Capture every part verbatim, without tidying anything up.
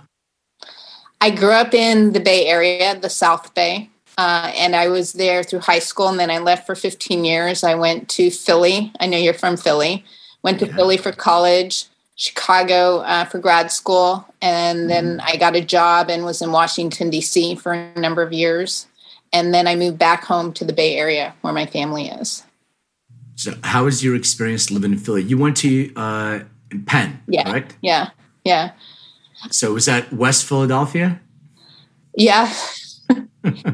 I grew up in the Bay Area, the South Bay, uh, and I was there through high school, and then I left for fifteen years. I went to Philly. I know you're from Philly. Went to yeah. Philly for college, Chicago uh, for grad school, and then mm. I got a job and was in Washington, D C for a number of years, and then I moved back home to the Bay Area where my family is. So how was your experience living in Philly? You went to uh, Penn, yeah, correct? Yeah, yeah. So was that West Philadelphia? Yeah.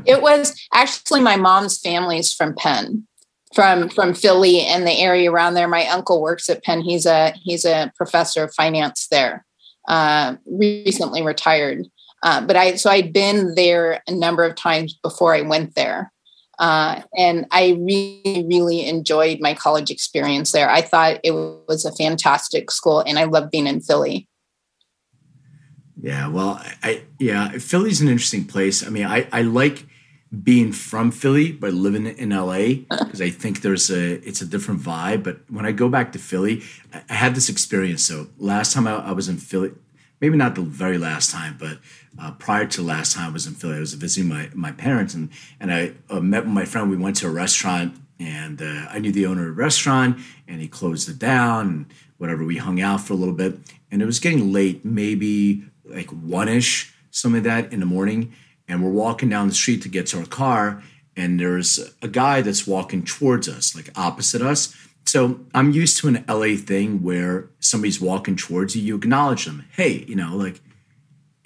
It was actually my mom's family's from Penn, from from Philly and the area around there. My uncle works at Penn. He's a he's a professor of finance there, uh, recently retired. Uh, but I so I'd been there a number of times before I went there. Uh, and I really, really enjoyed my college experience there. I thought it was a fantastic school, and I loved being in Philly. Yeah, well, I yeah, Philly's an interesting place. I mean, I, I like being from Philly, but living in L A because I think there's a it's a different vibe. But when I go back to Philly, I had this experience. So last time I, I was in Philly, maybe not the very last time, but uh, prior to last time I was in Philly, I was visiting my, my parents, and, and I uh, met with my friend. We went to a restaurant, and uh, I knew the owner of the restaurant, and he closed it down, and whatever, we hung out for a little bit, and it was getting late, maybe like one-ish, something like that in the morning, and we're walking down the street to get to our car, and there's a guy that's walking towards us, like opposite us. So I'm used to an L A thing where somebody's walking towards you, you acknowledge them. Hey, you know, like,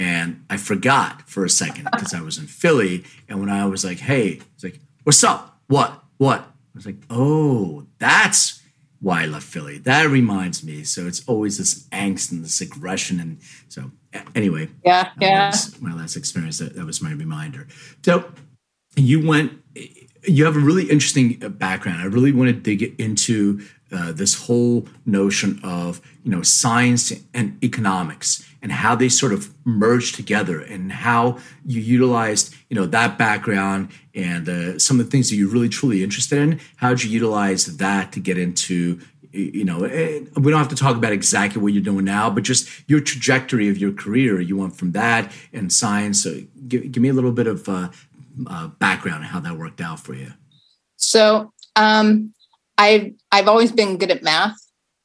and I forgot for a second because I was in Philly. And when I was like, hey, it's like, what's up? What? What? I was like, oh, that's why I left Philly. That reminds me. So it's always this angst and this aggression. And so anyway, yeah, yeah. That was my last experience. That, that was my reminder. So you went, you have a really interesting background. I really want to dig into uh, this whole notion of, you know, science and economics and how they sort of merge together and how you utilized, you know, that background and uh, some of the things that you're really, truly interested in. How'd you utilize that to get into, you know, we don't have to talk about exactly what you're doing now, but just your trajectory of your career. You went from that and science. So give, give me a little bit of uh, uh, background and how that worked out for you. So um, I've, I've always been good at math.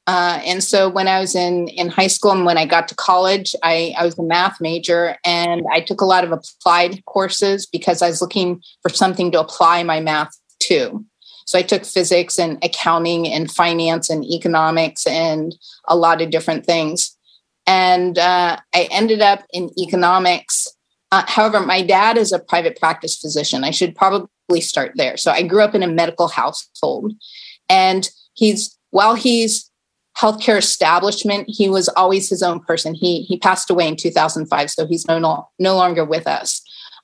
Uh, and so when I was in, in high school and when I got to college, I, I was a math major and I took a lot of applied courses because I was looking for something to apply my math to. So I took physics and accounting and finance and economics and a lot of different things. And uh, I ended up in economics. Uh, however, my dad is a private practice physician. I should probably start there. So I grew up in a medical household, and he's, while he's healthcare establishment, he was always his own person. He he passed away in two thousand five, so he's no no, no longer with us.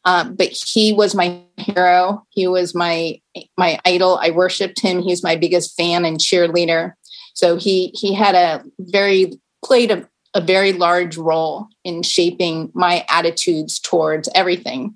Um, but he was my hero. He was my my idol. I worshipped him. He was my biggest fan and cheerleader. So he he had a very played a, a very large role in shaping my attitudes towards everything.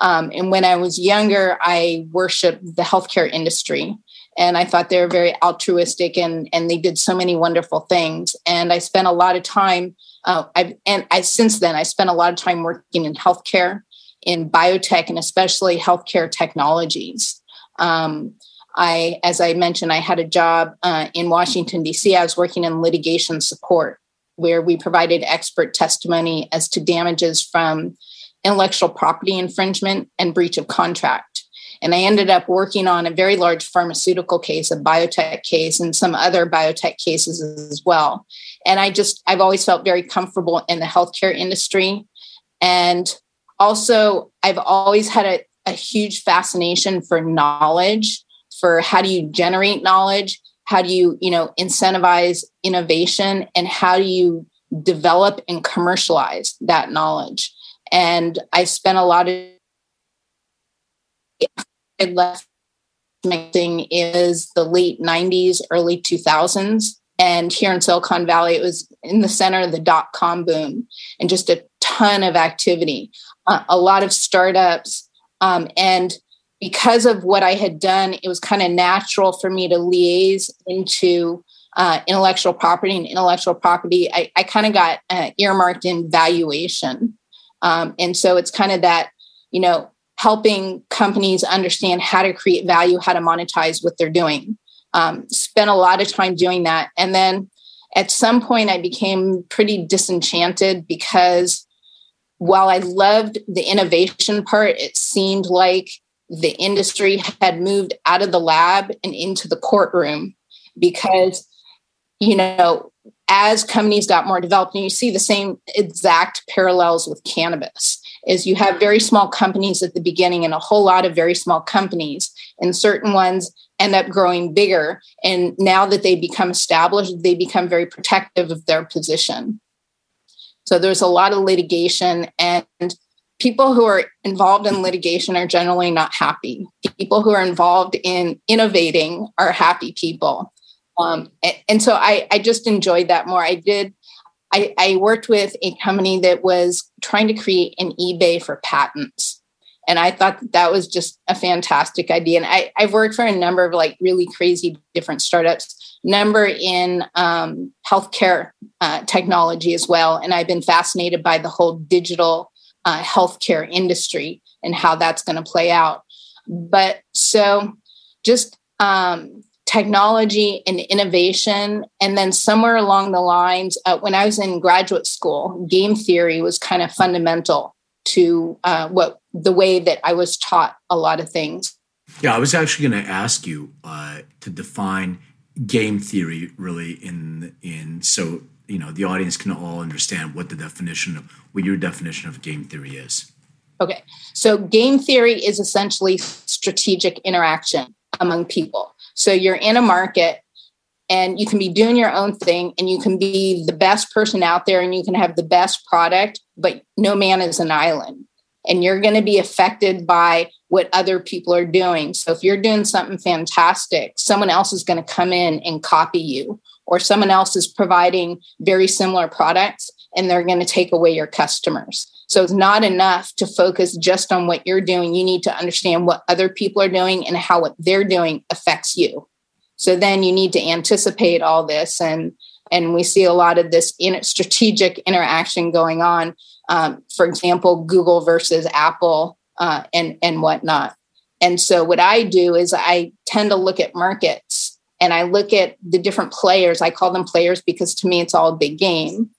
Um, and when I was younger, I worshipped the healthcare industry. And I thought they were very altruistic and, and they did so many wonderful things. And I spent a lot of time, uh, I've, and I, since then, I spent a lot of time working in healthcare, in biotech, and especially healthcare technologies. Um, I, as I mentioned, I had a job uh, in Washington, D C. I was working in litigation support, where we provided expert testimony as to damages from intellectual property infringement and breach of contract. And I ended up working on a very large pharmaceutical case, a biotech case, and some other biotech cases as well. And I just, I've always felt very comfortable in the healthcare industry. And also, I've always had a, a huge fascination for knowledge, for how do you generate knowledge? How do you, you know, incentivize innovation? And how do you develop and commercialize that knowledge? And I spent a lot of I left thing is the late nineties, early two thousands. And here in Silicon Valley, it was in the center of the dot-com boom and just a ton of activity, uh, a lot of startups. Um, and because of what I had done, it was kind of natural for me to liaise into uh, intellectual property and intellectual property. I, I kind of got uh, earmarked in valuation. Um, and so it's kind of that, you know, helping companies understand how to create value, how to monetize what they're doing. Um, spent a lot of time doing that. And then at some point I became pretty disenchanted because while I loved the innovation part, it seemed like the industry had moved out of the lab and into the courtroom because, you know, as companies got more developed, and you see the same exact parallels with cannabis, is you have very small companies at the beginning and a whole lot of very small companies, and certain ones end up growing bigger. And now that they become established, they become very protective of their position. So there's a lot of litigation, and people who are involved in litigation are generally not happy. People who are involved in innovating are happy people. Um, and, and so I, I just enjoyed that more. I did. I, I worked with a company that was trying to create an eBay for patents. And I thought that, that was just a fantastic idea. And I, I've worked for a number of like really crazy different startups, number in um, healthcare uh, technology as well. And I've been fascinated by the whole digital uh, healthcare industry and how that's going to play out. But so just um, technology and innovation. And then somewhere along the lines, uh, when I was in graduate school, game theory was kind of fundamental to uh, what the way that I was taught a lot of things. Yeah, I was actually going to ask you uh, to define game theory really in in so, you know, the audience can all understand what the definition of what your definition of game theory is. Okay, so game theory is essentially strategic interaction. among people. So you're in a market and you can be doing your own thing and you can be the best person out there and you can have the best product, but no man is an island and you're going to be affected by what other people are doing. So if you're doing something fantastic, someone else is going to come in and copy you, or someone else is providing very similar products and they're going to take away your customers. So it's not enough to focus just on what you're doing. You need to understand what other people are doing and how what they're doing affects you. So then you need to anticipate all this. And, and we see a lot of this in strategic interaction going on. Um, for example, Google versus Apple uh, and, and whatnot. And so what I do is I tend to look at markets and I look at the different players. I call them players because to me, it's all a big game,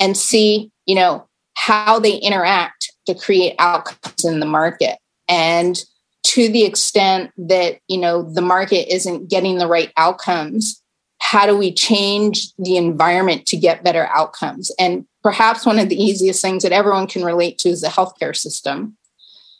and see, you know, how they interact to create outcomes in the market. And to the extent that, you know, the market isn't getting the right outcomes, how do we change the environment to get better outcomes? And perhaps one of the easiest things that everyone can relate to is the healthcare system.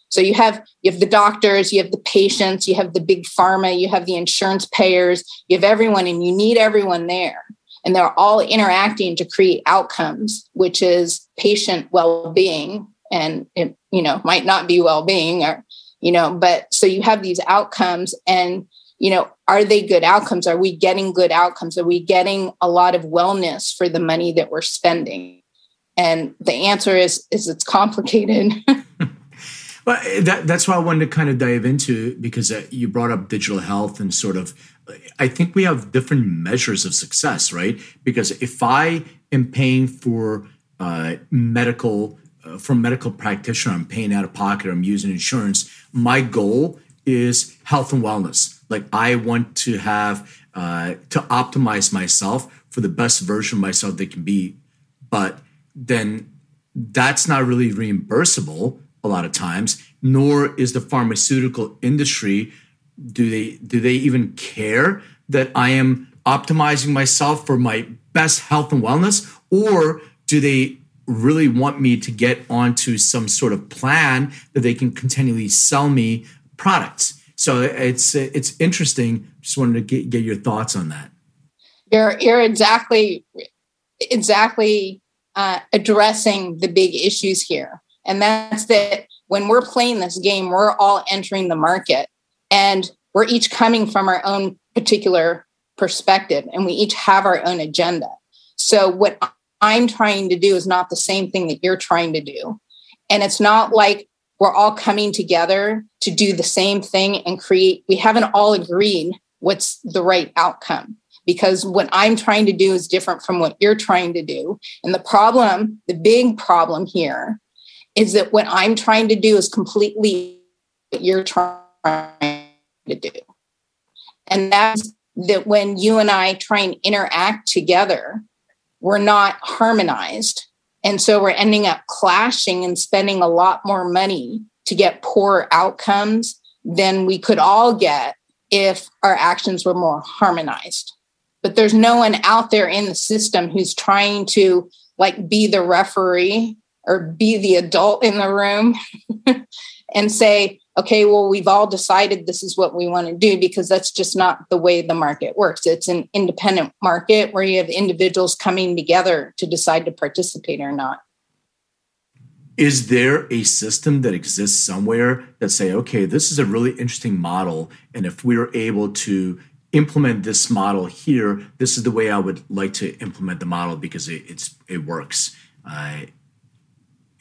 So you have you have the doctors, you have the patients, you have the big pharma, you have the insurance payers, you have everyone, and you need everyone there. And they're all interacting to create outcomes, which is patient well-being. And it, you know, might not be well-being, or, you know, but so you have these outcomes and, you know, are they good outcomes? Are we getting good outcomes? Are we getting a lot of wellness for the money that we're spending? And the answer is, is it's complicated. Well, that, that's why I wanted to kind of dive into, because uh, you brought up digital health and sort of, I think we have different measures of success, right? Because if I am paying for uh, medical, uh, for medical practitioner, I'm paying out of pocket, I'm using insurance, my goal is health and wellness. Like I want to have, uh, to optimize myself for the best version of myself they can be, but then that's not really reimbursable a lot of times, nor is the pharmaceutical industry. Do they do they even care that I am optimizing myself for my best health and wellness? Or do they really want me to get onto some sort of plan that they can continually sell me products? So it's it's interesting. Just wanted to get, get your thoughts on that. You're you're exactly exactly uh, addressing the big issues here. And that's that when we're playing this game, we're all entering the market and we're each coming from our own particular perspective and we each have our own agenda. So what I'm trying to do is not the same thing that you're trying to do. And it's not like we're all coming together to do the same thing and create, we haven't all agreed what's the right outcome, because what I'm trying to do is different from what you're trying to do. And the problem, the big problem here, is that what I'm trying to do is completely what you're trying to do. And that's that when you and I try and interact together, we're not harmonized. And so we're ending up clashing and spending a lot more money to get poorer outcomes than we could all get if our actions were more harmonized. But there's no one out there in the system who's trying to like be the referee or be the adult in the room and say, okay, well, we've all decided this is what we want to do, because that's just not the way the market works. It's an independent market where you have individuals coming together to decide to participate or not. Is there a system that exists somewhere that say, okay, this is a really interesting model, and if we were able to implement this model here, this is the way I would like to implement the model because it, it's, it works. Uh,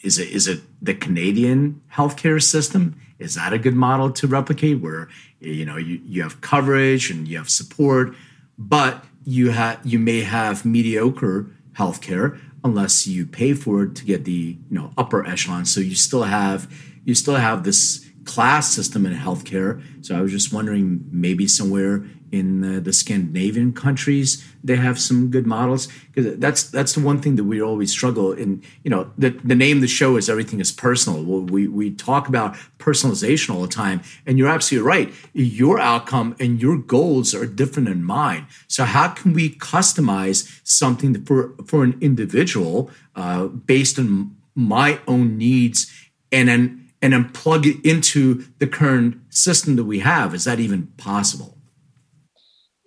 Is it is it the Canadian healthcare system? Is that a good model to replicate, where you know you, you have coverage and you have support, but you have you may have mediocre healthcare unless you pay for it to get the you know upper echelon. So you still have you still have this class system in healthcare. So I was just wondering, maybe somewhere in the, the Scandinavian countries, they have some good models, because that's that's the one thing that we always struggle in. You know, the, the name of the show is Everything Is Personal. Well, we we talk about personalization all the time, and you're absolutely right. Your outcome and your goals are different than mine. So how can we customize something for for an individual uh, based on my own needs, and then and then plug it into the current system that we have? Is that even possible?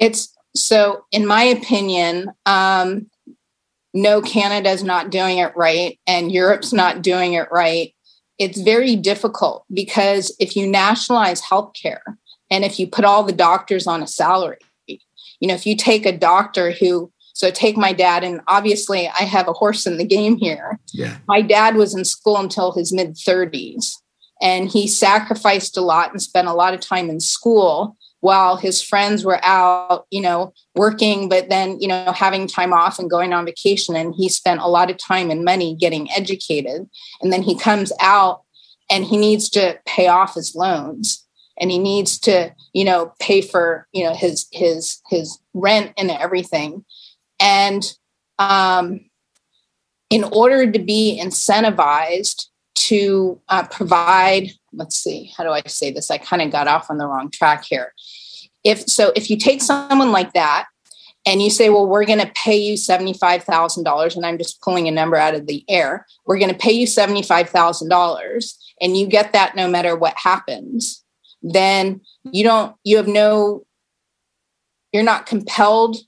It's so, in my opinion, um, no, Canada's not doing it right, and Europe's not doing it right. It's very difficult because if you nationalize healthcare and if you put all the doctors on a salary, you know, if you take a doctor who, so take my dad, and obviously I have a horse in the game here. Yeah. My dad was in school until his mid thirties, and he sacrificed a lot and spent a lot of time in school while his friends were out, you know, working, but then, you know, having time off and going on vacation. And he spent a lot of time and money getting educated. And then he comes out and he needs to pay off his loans. And he needs to, you know, pay for, you know, his his his rent and everything. And um, in order to be incentivized to uh, provide, let's see, how do I say this? I kind of got off on the wrong track here. If so, if you take someone like that and you say, well, we're going to pay you seventy-five thousand dollars, and I'm just pulling a number out of the air, we're going to pay you seventy-five thousand dollars, and you get that no matter what happens, then you don't, you have no, you're not compelled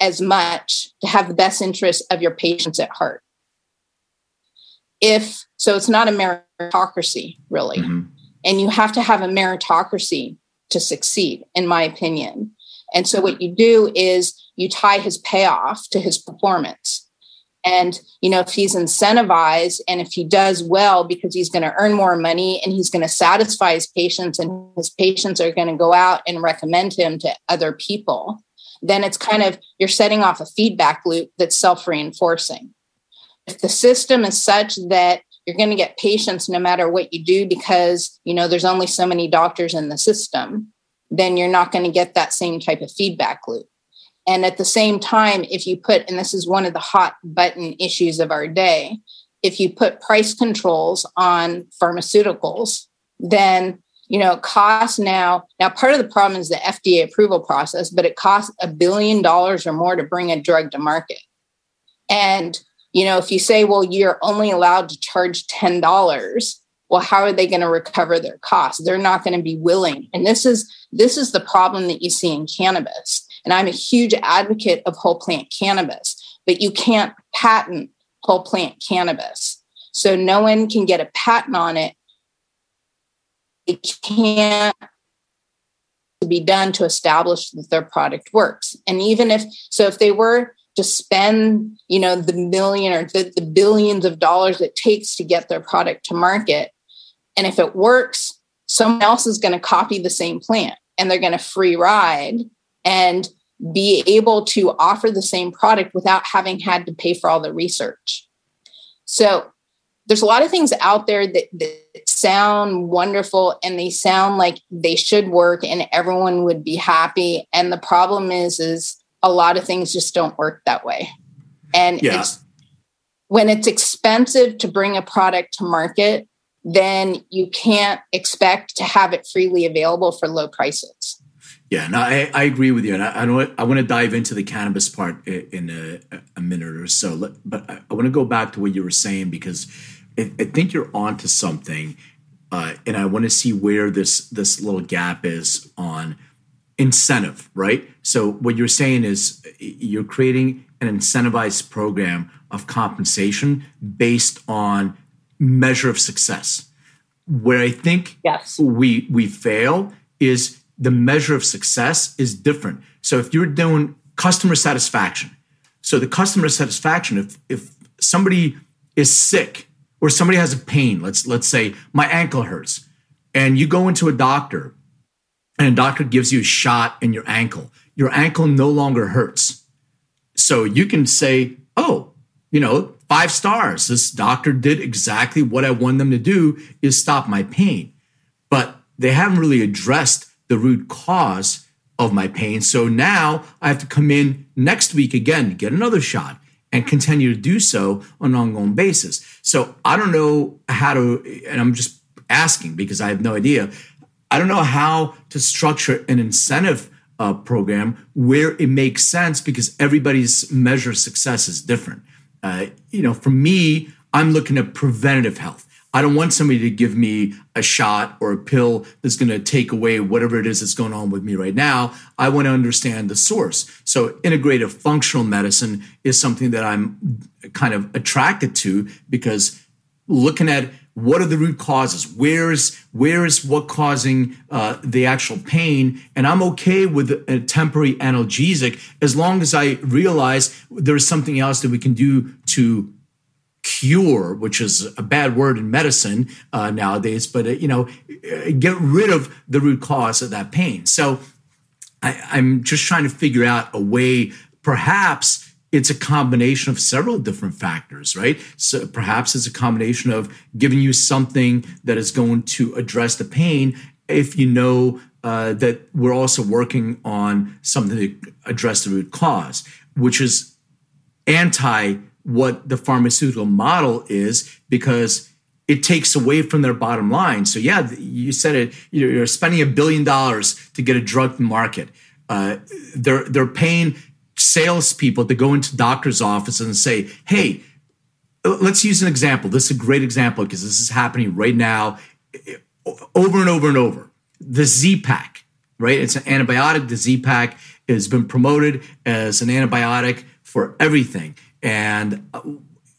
as much to have the best interests of your patients at heart. If, so it's not a meritocracy really. Mm-hmm. And you have to have a meritocracy to succeed, in my opinion. And so what you do is you tie his payoff to his performance. And, you know, if he's incentivized and if he does well, because he's going to earn more money and he's going to satisfy his patients and his patients are going to go out and recommend him to other people, then it's kind of, you're setting off a feedback loop that's self-reinforcing. If the system is such that you're going to get patients no matter what you do, because, you know, there's only so many doctors in the system, then you're not going to get that same type of feedback loop. And at the same time, if you put, and this is one of the hot button issues of our day, if you put price controls on pharmaceuticals, then, you know, it costs now, now part of the problem is the F D A approval process, but it costs a billion dollars or more to bring a drug to market. And, you know, if you say, well, you're only allowed to charge ten dollars, well, how are they going to recover their costs? They're not going to be willing. And this is, this is the problem that you see in cannabis. And I'm a huge advocate of whole plant cannabis, but you can't patent whole plant cannabis. So no one can get a patent on it. It can't be done to establish that their product works. And even if, so if they were to spend, you know, the million or the, the billions of dollars it takes to get their product to market, and if it works, someone else is going to copy the same plant and they're going to free ride and be able to offer the same product without having had to pay for all the research. So there's a lot of things out there that, that sound wonderful and they sound like they should work and everyone would be happy. And the problem is, is a lot of things just don't work that way. And yeah. it's, when it's expensive to bring a product to market, then you can't expect to have it freely available for low prices. Yeah, no, I, I agree with you. And I, I, know, I want to dive into the cannabis part in a, a minute or so. But I, I want to go back to what you were saying, because I, I think you're onto something. Uh, and I want to see where this, this little gap is on incentive, right? So what you're saying is you're creating an incentivized program of compensation based on measure of success. Where I think yes. we we fail is the measure of success is different. So if you're doing customer satisfaction, so the customer satisfaction, if if somebody is sick or somebody has a pain, let's let's say my ankle hurts, and you go into a doctor and a doctor gives you a shot in your ankle, your ankle no longer hurts. So you can say, oh, you know, five stars, this doctor did exactly what I want them to do, is stop my pain. But they haven't really addressed the root cause of my pain. So now I have to come in next week again to get another shot and continue to do so on an ongoing basis. So I don't know how to, and I'm just asking because I have no idea. I don't know how to structure an incentive uh, program where it makes sense, because everybody's measure of success is different. Uh, you know, for me, I'm looking at preventative health. I don't want somebody to give me a shot or a pill that's going to take away whatever it is that's going on with me right now. I want to understand the source. So integrative functional medicine is something that I'm kind of attracted to, because looking at what are the root causes? Where is where is what causing uh, the actual pain? And I'm okay with a temporary analgesic as long as I realize there's something else that we can do to cure, which is a bad word in medicine uh, nowadays, but, uh, you know, get rid of the root cause of that pain. So I, I'm just trying to figure out a way, perhaps it's a combination of several different factors, right? So perhaps it's a combination of giving you something that is going to address the pain, if you know uh, that we're also working on something to address the root cause, which is anti what the pharmaceutical model is, because it takes away from their bottom line. So yeah, you said it, you're spending a billion dollars to get a drug to market. Uh, they're, they're paying salespeople to go into doctor's offices and say, hey, let's use an example. This is a great example because this is happening right now over and over and over. The Z-Pak, right? It's an antibiotic. The Z-Pak has been promoted as an antibiotic for everything. And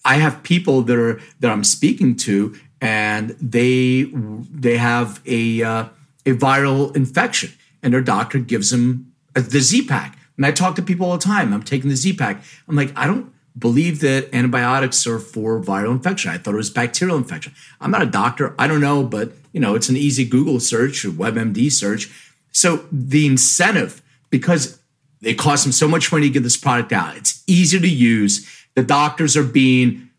I have people that are that I'm speaking to, and they they have a uh, a viral infection, and their doctor gives them a, the Z-Pak. And I talk to people all the time. I'm taking the Z-Pak. I'm like, I don't believe that antibiotics are for viral infection. I thought it was bacterial infection. I'm not a doctor. I don't know, but you know, it's an easy Google search or WebMD search. So the incentive, because it costs them so much money to get this product out, it's easier to use. The doctors are being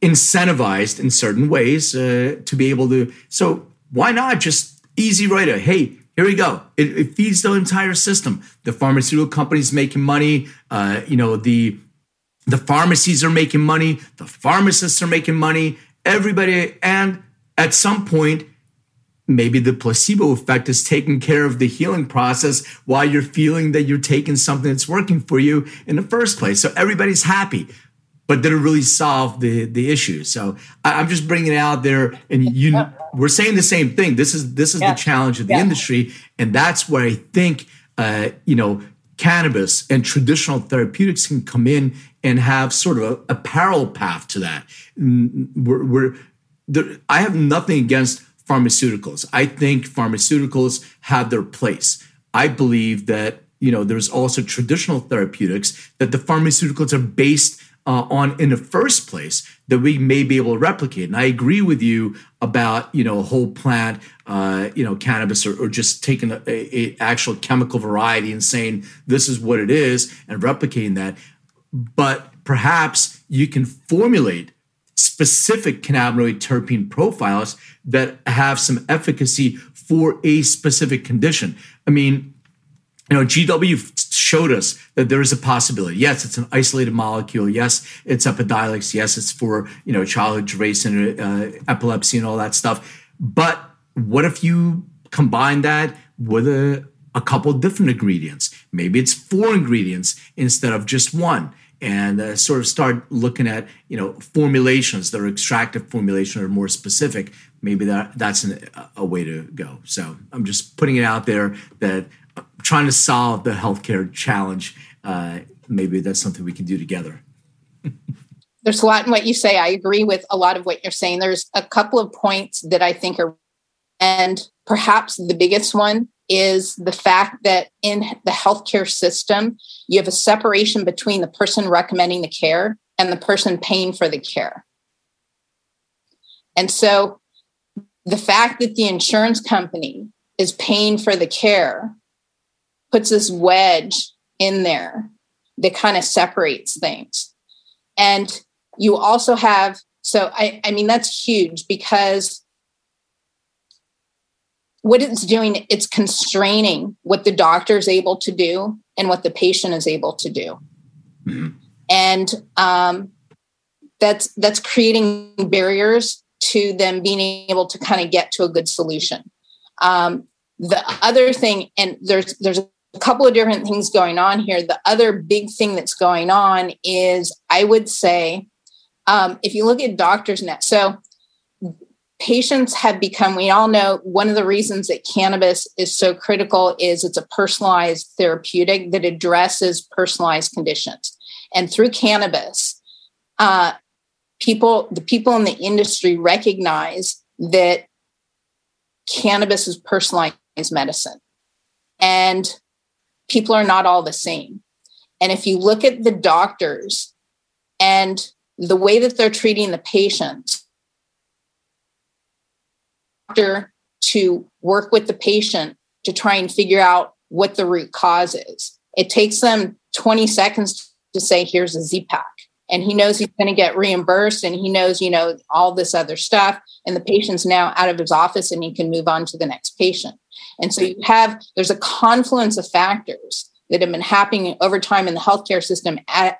incentivized in certain ways uh, to be able to. So why not just easy writer? Hey, here we go. It, it feeds the entire system. The pharmaceutical companies making money. Uh, you know, the the pharmacies are making money. The pharmacists are making money. Everybody. And at some point, maybe the placebo effect is taking care of the healing process while you're feeling that you're taking something that's working for you in the first place. So everybody's happy, but did it really solve the, the issue? So I, I'm just bringing it out there, and you, we're saying the same thing. This is, this is yeah. the challenge of the yeah. industry. And that's where I think, uh, you know, cannabis and traditional therapeutics can come in and have sort of a, a parallel path to that. We're, we're there, I have nothing against pharmaceuticals. I think pharmaceuticals have their place. I believe that, you know, there's also traditional therapeutics that the pharmaceuticals are based Uh, on in the first place that we may be able to replicate. And I agree with you about, you know, whole plant, uh, you know, cannabis, or, or just taking a, a, a actual chemical variety and saying, this is what it is, and replicating that. But perhaps you can formulate specific cannabinoid terpene profiles that have some efficacy for a specific condition. I mean, you know, G W showed us that there is a possibility. Yes, it's an isolated molecule. Yes, it's Epidiolex. Yes, it's for, you know, childhood duress and uh, epilepsy and all that stuff. But what if you combine that with a, a couple different ingredients? Maybe it's four ingredients instead of just one, and uh, sort of start looking at, you know, formulations that are extractive formulation or more specific. Maybe that that's an, a way to go. So I'm just putting it out there that trying to solve the healthcare challenge. Uh, maybe that's something we can do together. There's a lot in what you say. I agree with a lot of what you're saying. There's a couple of points that I think are, and perhaps the biggest one is the fact that in the healthcare system, you have a separation between the person recommending the care and the person paying for the care. And so the fact that the insurance company is paying for the care puts this wedge in there that kind of separates things. And you also have, so I, I mean, that's huge, because what it's doing, it's constraining what the doctor is able to do and what the patient is able to do. Mm-hmm. And um, that's, that's creating barriers to them being able to kind of get to a good solution. Um, the other thing, and there's, there's a a couple of different things going on here. The other big thing that's going on is, I would say, um, if you look at DoctorsNet, so patients have become, we all know, one of the reasons that cannabis is so critical is it's a personalized therapeutic that addresses personalized conditions. And through cannabis, uh, people, the people in the industry recognize that cannabis is personalized medicine. And people are not all the same. And if you look at the doctors and the way that they're treating the patients, doctor to work with the patient to try and figure out what the root cause is. It takes them twenty seconds to say, here's a Z-Pack. And he knows he's going to get reimbursed and he knows, you know, all this other stuff. And the patient's now out of his office and he can move on to the next patient. And so you have, there's a confluence of factors that have been happening over time in the healthcare system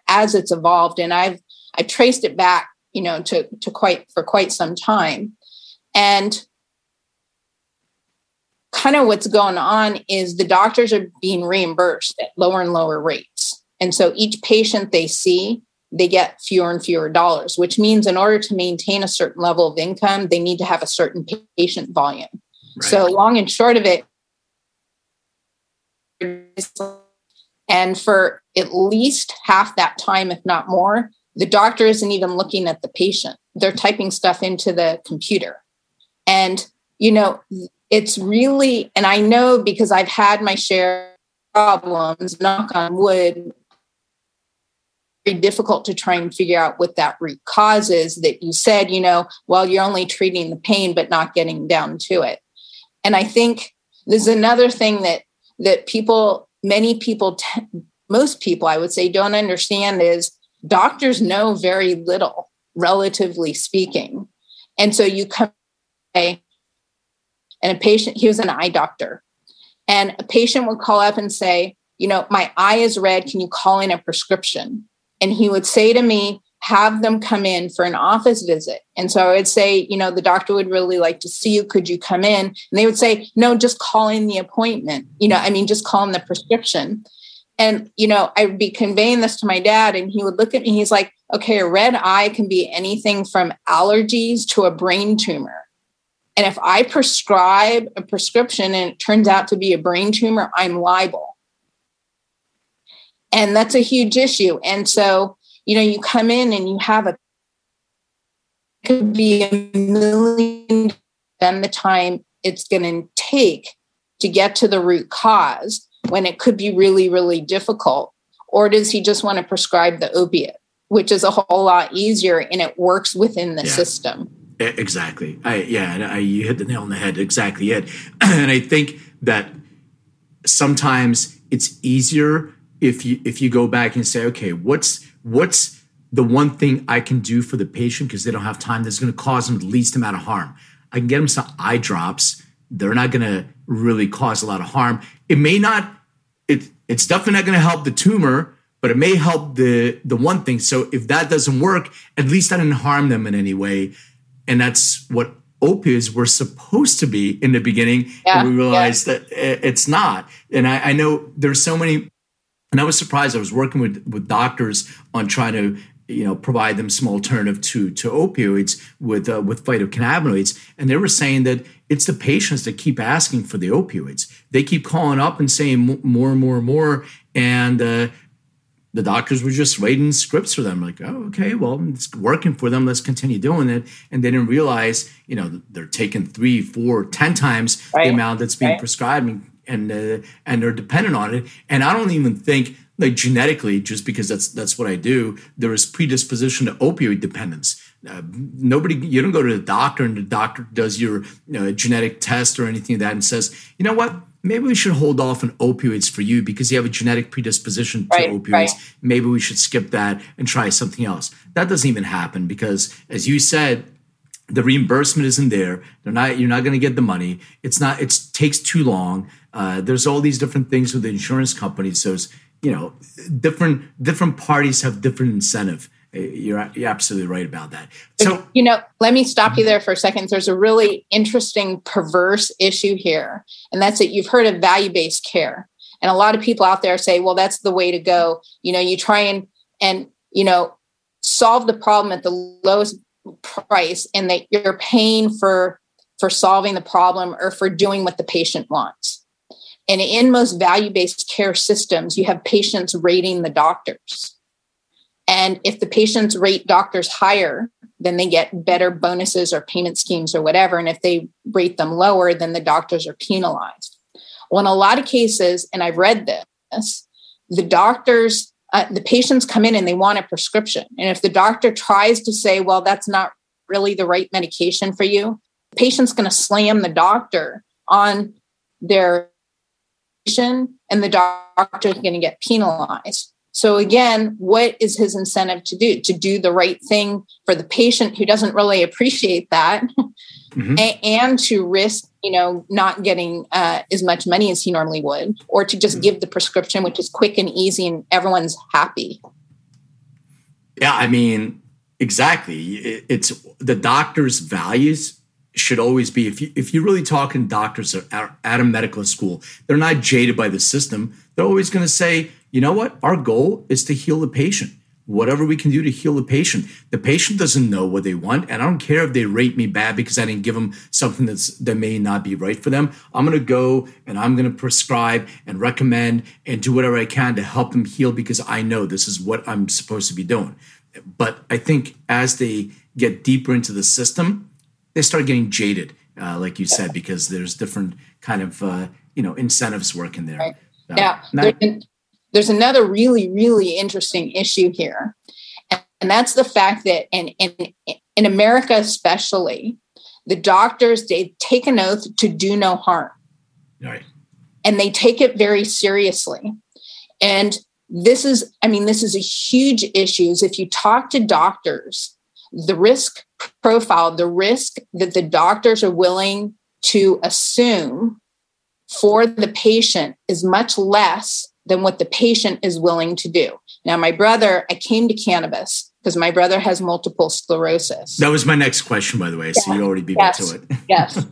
as it's evolved. And I've, I traced it back, you know, to, to quite, for quite some time. And kind of what's going on is the doctors are being reimbursed at lower and lower rates. And so each patient they see, they get fewer and fewer dollars, which means in order to maintain a certain level of income, they need to have a certain patient volume. Right. So long and short of it, and for at least half that time, if not more, the doctor isn't even looking at the patient. They're typing stuff into the computer. And, you know, it's really, and I know because I've had my share of problems, knock on wood, very difficult to try and figure out what that root cause is that you said, you know, well, you're only treating the pain, but not getting down to it. And I think there's another thing that, that people, many people, t- most people, I would say, don't understand is doctors know very little, relatively speaking. And so you come away and a patient, he was an eye doctor, and a patient would call up and say, you know, my eye is red. Can you call in a prescription? And he would say to me, have them come in for an office visit. And so I would say, you know, the doctor would really like to see you. Could you come in? And they would say, no, just call in the appointment. You know, I mean, just call in the prescription. And, you know, I would be conveying this to my dad and he would look at me. He's like, okay, a red eye can be anything from allergies to a brain tumor. And if I prescribe a prescription and it turns out to be a brain tumor, I'm liable. And that's a huge issue. And so, you know, you come in and you have a, could be a million than the time it's going to take to get to the root cause when it could be really, really difficult. Or does he just want to prescribe the opiate, which is a whole lot easier and it works within the yeah. system. Exactly. I, yeah, I, you hit the nail on the head. Exactly it. And I think that sometimes it's easier if you if you go back and say, okay, what's what's the one thing I can do for the patient because they don't have time that's going to cause them the least amount of harm? I can get them some eye drops. They're not going to really cause a lot of harm. It may not. It it's definitely not going to help the tumor, but it may help the the one thing. So if that doesn't work, at least I didn't harm them in any way. And that's what opioids were supposed to be in the beginning. Yeah, and we realized yeah. that it's not. And I, I know there's so many. And I was surprised. I was working with, with doctors on trying to, you know, provide them some alternative to to opioids with uh, with phytocannabinoids, and they were saying that it's the patients that keep asking for the opioids. They keep calling up and saying more and more and more, and uh, the doctors were just writing scripts for them. Like, oh, okay, well, it's working for them. Let's continue doing it. And they didn't realize, you know, they're taking three, four, ten times right. the amount that's being right. prescribed. And, and uh, and they're dependent on it. And I don't even think, like genetically, just because that's that's what I do, there is predisposition to opioid dependence. Uh, nobody, you don't go to the doctor and the doctor does your you know, genetic test or anything like that and says, you know what, maybe we should hold off on opioids for you because you have a genetic predisposition to right, opioids. Right. Maybe we should skip that and try something else. That doesn't even happen because, as you said, the reimbursement isn't there. They're not. You're not going to get the money. It's not. It takes too long. Uh, there's all these different things with the insurance companies. So, it's, you know, different different parties have different incentive. You're you're absolutely right about that. So, you know, let me stop you there for a second. There's a really interesting perverse issue here, and that's that you've heard of value-based care, and a lot of people out there say, well, that's the way to go. You know, you try and and you know solve the problem at the lowest price and that you're paying for, for solving the problem or for doing what the patient wants. And in most value-based care systems, you have patients rating the doctors. And if the patients rate doctors higher, then they get better bonuses or payment schemes or whatever. And if they rate them lower, then the doctors are penalized. Well, in a lot of cases, and I've read this, the doctors, uh, the patients come in and they want a prescription. And if the doctor tries to say, well, that's not really the right medication for you, the patient's going to slam the doctor on their patient, and the doctor's going to get penalized. So again, what is his incentive to do? To do the right thing for the patient who doesn't really appreciate that, mm-hmm. and, and to risk, you know, not getting uh, as much money as he normally would, or to just mm-hmm. give the prescription, which is quick and easy and everyone's happy. Yeah, I mean, exactly. It, it's the doctor's values should always be, if you if you're really talking doctors that are at a medical school, they're not jaded by the system. They're always going to say, you know what? Our goal is to heal the patient. Whatever we can do to heal the patient. The patient doesn't know what they want, and I don't care if they rate me bad because I didn't give them something that's, that may not be right for them. I'm going to go and I'm going to prescribe and recommend and do whatever I can to help them heal because I know this is what I'm supposed to be doing. But I think as they get deeper into the system, they start getting jaded, uh, like you said, because there's different kind of uh, you know incentives working there. Right. Uh, yeah. Not- There's another really, really interesting issue here. And, and that's the fact that in, in, in America, especially, the doctors, they take an oath to do no harm. Right. And they take it very seriously. And this is, I mean, this is a huge issue. If you talk to doctors, the risk profile, the risk that the doctors are willing to assume for the patient is much less than what the patient is willing to do. Now, my brother, I came to cannabis because my brother has multiple sclerosis. That was my next question, by the way. Yes. So you already beat yes. me to it. Yes.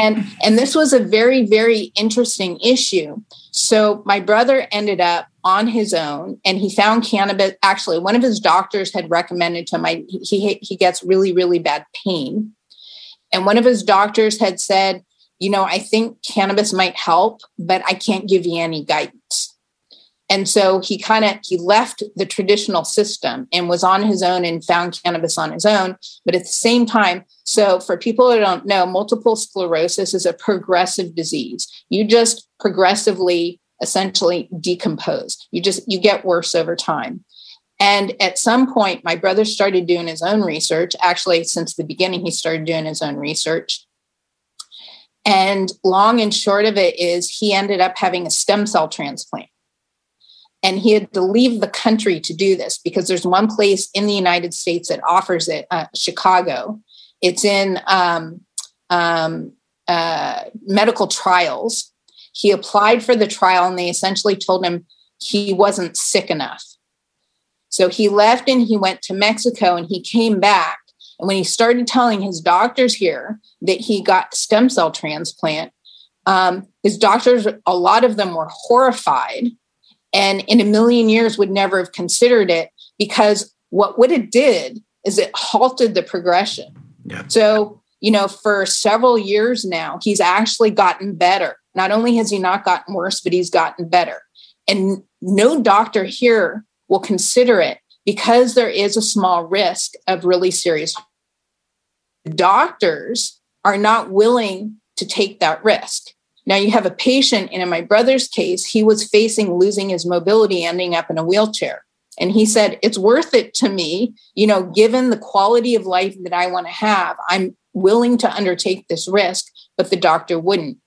And and this was a very, very interesting issue. So my brother ended up on his own and he found cannabis. Actually, one of his doctors had recommended to him, I, he, he gets really, really bad pain. And one of his doctors had said, you know, I think cannabis might help, but I can't give you any guidance. And so he kind of, he left the traditional system and was on his own and found cannabis on his own. But at the same time, so for people who don't know, multiple sclerosis is a progressive disease. You just progressively, essentially decompose. You just, you get worse over time. And at some point, my brother started doing his own research. Actually, since the beginning, he started doing his own research. And long and short of it is he ended up having a stem cell transplant. And he had to leave the country to do this because there's one place in the United States that offers it, uh, Chicago. It's in um, um, uh, medical trials. He applied for the trial and they essentially told him he wasn't sick enough. So he left and he went to Mexico and he came back. And when he started telling his doctors here that he got stem cell transplant, um, his doctors, a lot of them were horrified. And in a million years would never have considered it because what, what it did is it halted the progression. Yeah. So, you know, for several years now, he's actually gotten better. Not only has he not gotten worse, but he's gotten better. And no doctor here will consider it because there is a small risk of really serious harm. Doctors are not willing to take that risk. Now you have a patient, and in my brother's case, he was facing losing his mobility, ending up in a wheelchair. And he said, it's worth it to me, you know, given the quality of life that I want to have, I'm willing to undertake this risk, but the doctor wouldn't.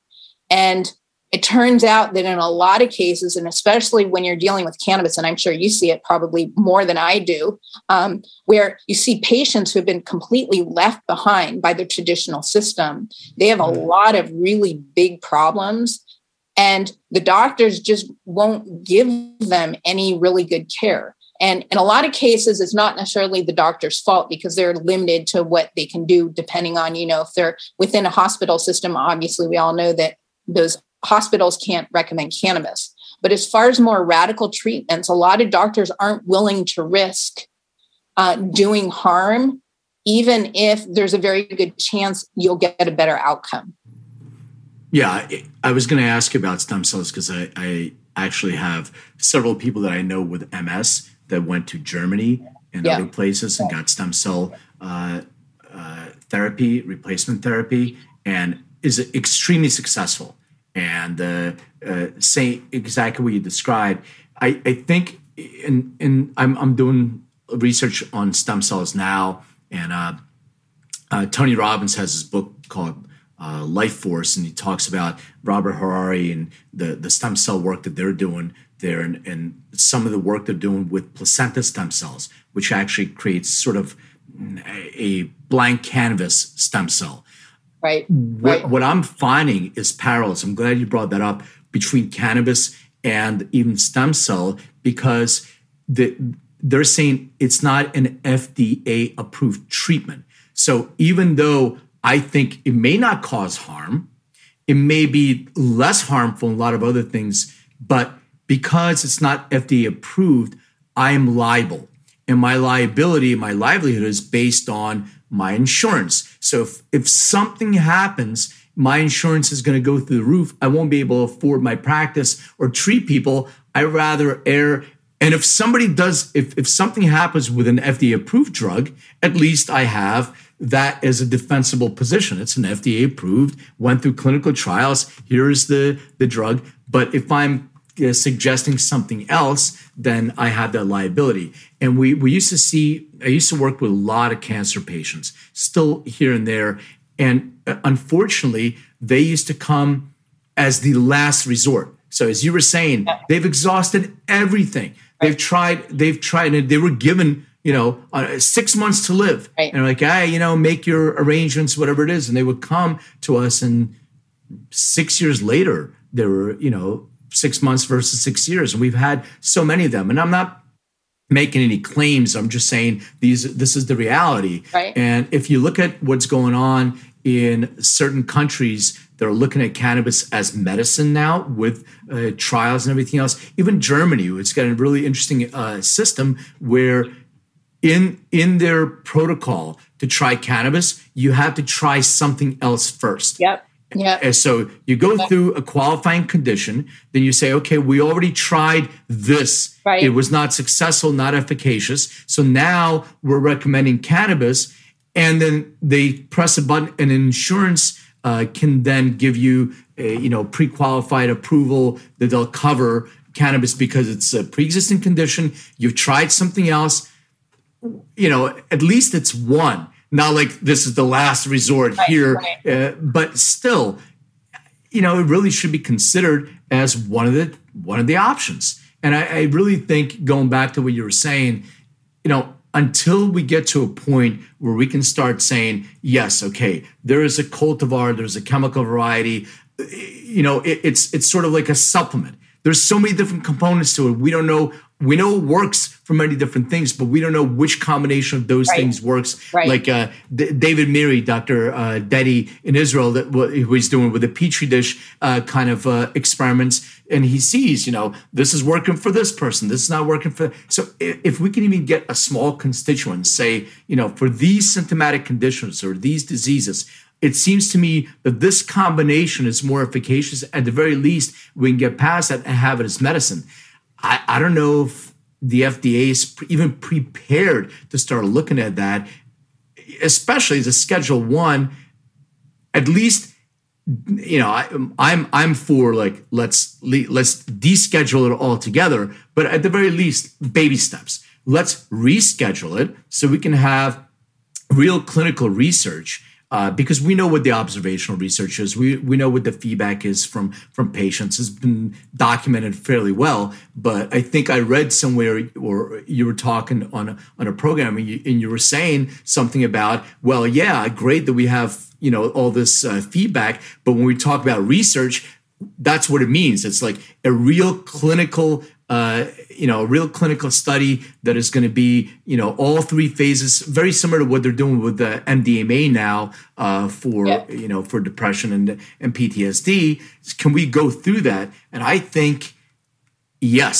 And it turns out that in a lot of cases, and especially when you're dealing with cannabis, and I'm sure you see it probably more than I do, um, where you see patients who have been completely left behind by the traditional system. They have a lot of really big problems, and the doctors just won't give them any really good care. And in a lot of cases, it's not necessarily the doctor's fault because they're limited to what they can do depending on, you know, if they're within a hospital system. Obviously, we all know that those hospitals can't recommend cannabis. But as far as more radical treatments, a lot of doctors aren't willing to risk uh, doing harm, even if there's a very good chance you'll get a better outcome. Yeah, I was going to ask you about stem cells because I, I actually have several people that I know with M S that went to Germany and yeah. other places and got stem cell uh, uh, therapy, replacement therapy, and is extremely successful. And uh, uh, say exactly what you described. I, I think, and and I'm I'm doing research on stem cells now, and uh, uh, Tony Robbins has his book called Uh, Life Force, and he talks about Robert Harari and the, the stem cell work that they're doing there, and, and some of the work they're doing with placenta stem cells, which actually creates sort of a blank canvas stem cell. Right. What, right. what I'm finding is parallels. I'm glad you brought that up between cannabis and even stem cell, because the, they're saying it's not an F D A approved treatment. So even though I think it may not cause harm, it may be less harmful in a lot of other things, but because it's not F D A approved, I am liable. And my liability, my livelihood is based on my insurance. So if, if something happens, my insurance is going to go through the roof. I won't be able to afford my practice or treat people. I rather err. And if somebody does, if, if something happens with an F D A approved drug, at least I have that as a defensible position. It's an F D A approved, went through clinical trials. Here's the, the drug. But if I'm uh, suggesting something else, then I have that liability. And we, we used to see, I used to work with a lot of cancer patients, still here and there. And uh, unfortunately, they used to come as the last resort. So as you were saying, they've exhausted everything. They've tried, they've tried, and they were given, you know, uh, six months to live. Right. And like, hey, you know, make your arrangements, whatever it is. And they would come to us, and six years later, there were, you know, six months versus six years. And we've had so many of them. And I'm not making any claims. I'm just saying these, this is the reality. Right. And if you look at what's going on in certain countries, they're looking at cannabis as medicine now with uh, trials and everything else. Even Germany, it's got a really interesting uh, system where in in their protocol to try cannabis, you have to try something else first. Yep. Yep. And so you go okay. through a qualifying condition, then you say, okay, we already tried this. Right. It was not successful, not efficacious. So now we're recommending cannabis. And then they press a button, and insurance uh, can then give you, a, you know, pre-qualified approval that they'll cover cannabis because it's a pre-existing condition. You've tried something else, you know. At least it's one, not like this is the last resort right, here. Right. Uh, but still, you know, it really should be considered as one of the one of the options. And I, I really think, going back to what you were saying, you know, until we get to a point where we can start saying, yes, okay, there is a cultivar, there's a chemical variety, you know, it, it's it's sort of like a supplement. There's so many different components to it. We don't know. We know it works for many different things, but we don't know which combination of those right. things works. Right. Like uh, D- David Miri, Doctor Uh, Detti in Israel, that what he was doing with the Petri dish uh, kind of uh, experiments. And he sees, you know, this is working for this person. This is not working for. So if, if we can even get a small constituent, say, you know, for these symptomatic conditions or these diseases, it seems to me that this combination is more efficacious. At the very least, we can get past that and have it as medicine. I, I don't know if the F D A is even prepared to start looking at that, especially as a Schedule One. At least, you know, I, I'm I'm for like let's let's deschedule it altogether. But at the very least, baby steps. Let's reschedule it so we can have real clinical research. Uh, because we know what the observational research is. We we know what the feedback is from, from patients. It's been documented fairly well. But I think I read somewhere, or you were talking on a, on a program, and you, and you were saying something about, well, yeah, great that we have, you know, all this uh, feedback. But when we talk about research, that's what it means. It's like a real clinical Uh, you know, a real clinical study that is going to be, you know, all three phases, very similar to what they're doing with the M D M A now uh, for, yeah. you know, for depression and, and P T S D. Can we go through that? And I think, yes,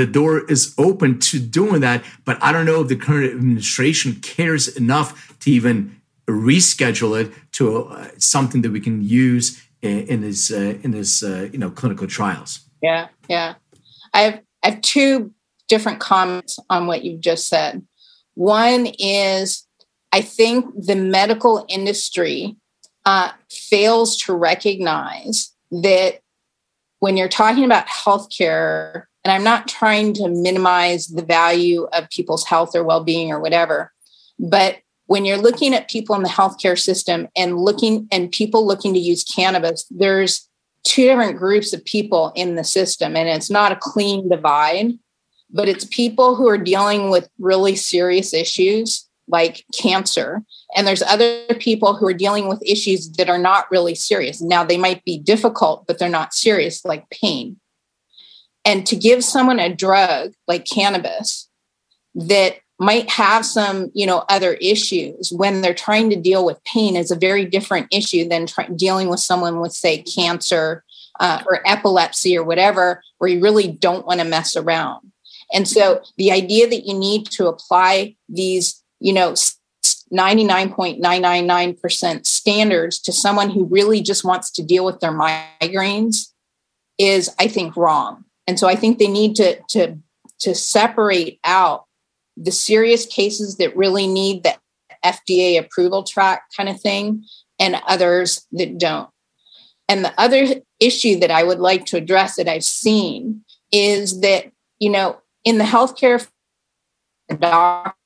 the door is open to doing that, but I don't know if the current administration cares enough to even reschedule it to uh, something that we can use in, in his uh, in his uh, you know clinical trials. Yeah, yeah. I have I have two different comments on what you've just said. One is, I think the medical industry uh, fails to recognize that when you're talking about healthcare, and I'm not trying to minimize the value of people's health or well-being or whatever, but when you're looking at people in the healthcare system and looking and people looking to use cannabis, there's two different groups of people in the system, and it's not a clean divide. But it's people who are dealing with really serious issues like cancer. And there's other people who are dealing with issues that are not really serious. Now, they might be difficult, but they're not serious, like pain. And to give someone a drug like cannabis that might have some, you know, other issues when they're trying to deal with pain is a very different issue than try- dealing with someone with, say, cancer uh, or epilepsy or whatever, where you really don't want to mess around. And so the idea that you need to apply these, you know, ninety-nine point nine nine nine percent standards to someone who really just wants to deal with their migraines is, I think, wrong. And so I think they need to, to, to separate out the serious cases that really need the F D A approval track kind of thing and others that don't. And the other issue that I would like to address that I've seen is that, you know, in the healthcare doc,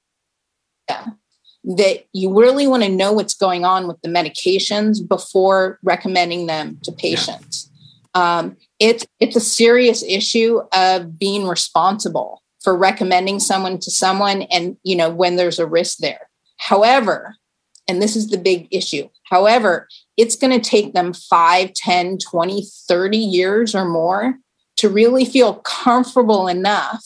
that you really want to know what's going on with the medications before recommending them to patients. Yeah. Um, it's it's a serious issue of being responsible for recommending someone to someone, and you know when there's a risk there. However, and this is the big issue. However, it's going to take them five, ten, twenty, thirty years or more to really feel comfortable enough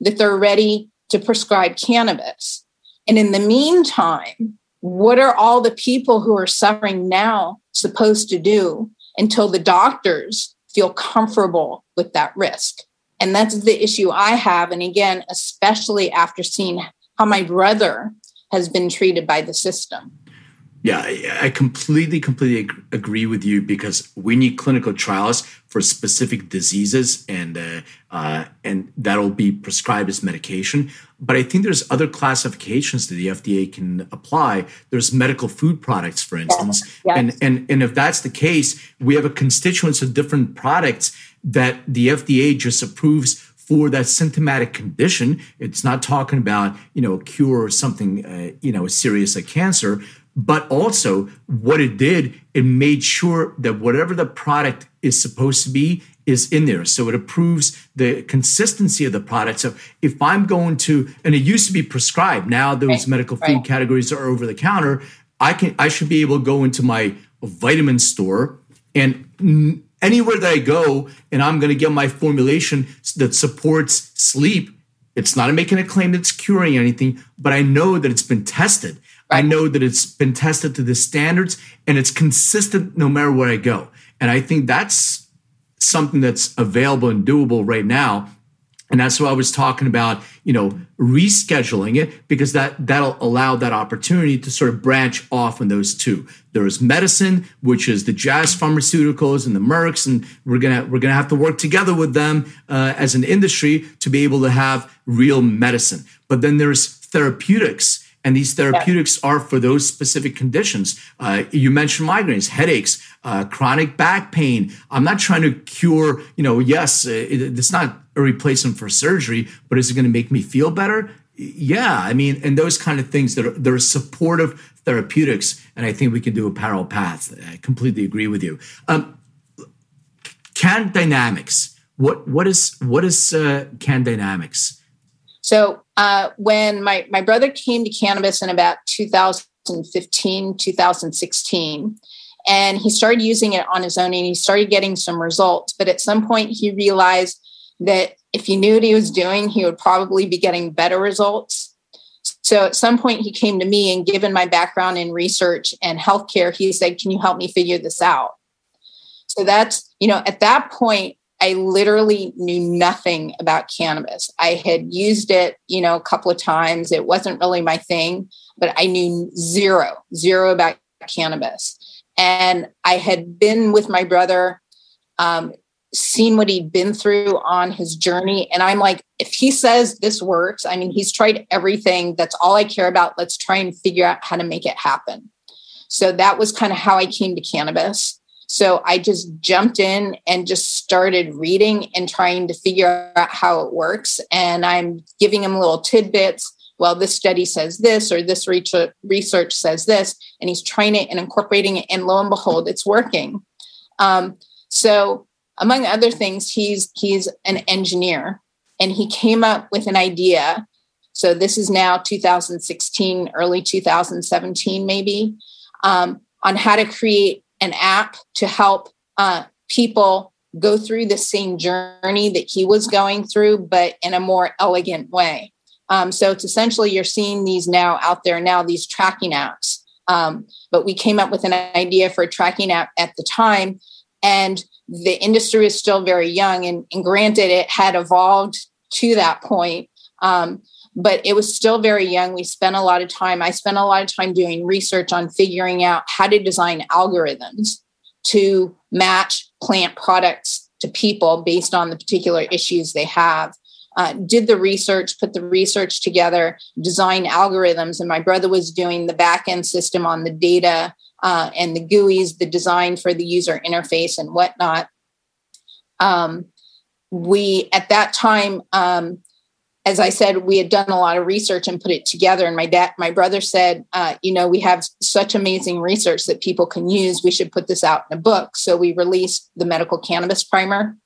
that they're ready to prescribe cannabis. And in the meantime, what are all the people who are suffering now supposed to do until the doctors feel comfortable with that risk? And that's the issue I have. And again, especially after seeing how my brother has been treated by the system. Yeah, I completely, completely agree with you, because we need clinical trials for specific diseases, and uh, uh, and that'll be prescribed as medication. But I think there's other classifications that the F D A can apply. There's medical food products, for instance. Yes. Yes. And, and, and if that's the case, we have a constituents of different products that the F D A just approves for that symptomatic condition. It's not talking about, you know, a cure or something, uh, you know, as serious as cancer. But also what it did, it made sure that whatever the product is supposed to be is in there. So it approves the consistency of the product. So if I'm going to, and it used to be prescribed, now those right. medical food right. categories are over the counter, I can I should be able to go into my vitamin store, and anywhere that I go and I'm going to get my formulation that supports sleep. It's not making a claim that's curing anything, but I know that it's been tested. I know that it's been tested to the standards, and it's consistent no matter where I go. And I think that's something that's available and doable right now. And that's what I was talking about, you know, rescheduling it, because that, that'll allow that opportunity to sort of branch off on those two. There is medicine, which is the Jazz Pharmaceuticals and the Mercks, and we're gonna we're gonna have to work together with them uh, as an industry to be able to have real medicine. But then there's therapeutics. And these therapeutics are for those specific conditions. Uh, you mentioned migraines, headaches, uh, chronic back pain. I'm not trying to cure, you know, yes, it, it's not a replacement for surgery, but is it going to make me feel better? Yeah. I mean, and those kind of things that are, that are supportive therapeutics. And I think we can do a parallel path. I completely agree with you. Um, CANN Dynamics. What, what is, what is uh, CANN Dynamics? So uh, when my, my brother came to cannabis in about two thousand fifteen, two thousand sixteen, and he started using it on his own, and he started getting some results. But at some point, he realized that if he knew what he was doing, he would probably be getting better results. So at some point, he came to me, and given my background in research and healthcare, he said, "Can you help me figure this out?" So that's, you know, at that point, I literally knew nothing about cannabis. I had used it, you know, a couple of times. It wasn't really my thing, but I knew zero, zero about cannabis. And I had been with my brother, um, seen what he'd been through on his journey. And I'm like, if he says this works, I mean, he's tried everything. That's all I care about. Let's try and figure out how to make it happen. So that was kind of how I came to cannabis. So I just jumped in and just started reading and trying to figure out how it works. And I'm giving him little tidbits. Well, this study says this, or this research says this, and he's trying it and incorporating it. And lo and behold, it's working. Um, so among other things, he's he's an engineer, and he came up with an idea. So this is now two thousand sixteen, early two thousand seventeen, maybe, um, on how to create an app to help uh, people go through the same journey that he was going through, but in a more elegant way. Um, so it's essentially, you're seeing these now out there now, these tracking apps. Um, but we came up with an idea for a tracking app at the time, and the industry is still very young. And, and granted, it had evolved to that point, um, but it was still very young. We spent a lot of time. I spent a lot of time doing research on figuring out how to design algorithms to match plant products to people based on the particular issues they have. Uh, did the research, put the research together, design algorithms. And my brother was doing the back-end system on the data uh, and the G U Is, the design for the user interface and whatnot. Um, we, at that time, um, as I said, we had done a lot of research and put it together. And my dad, my brother said, uh, you know, we have such amazing research that people can use. We should put this out in a book. So we released the Medical Cannabis Primer.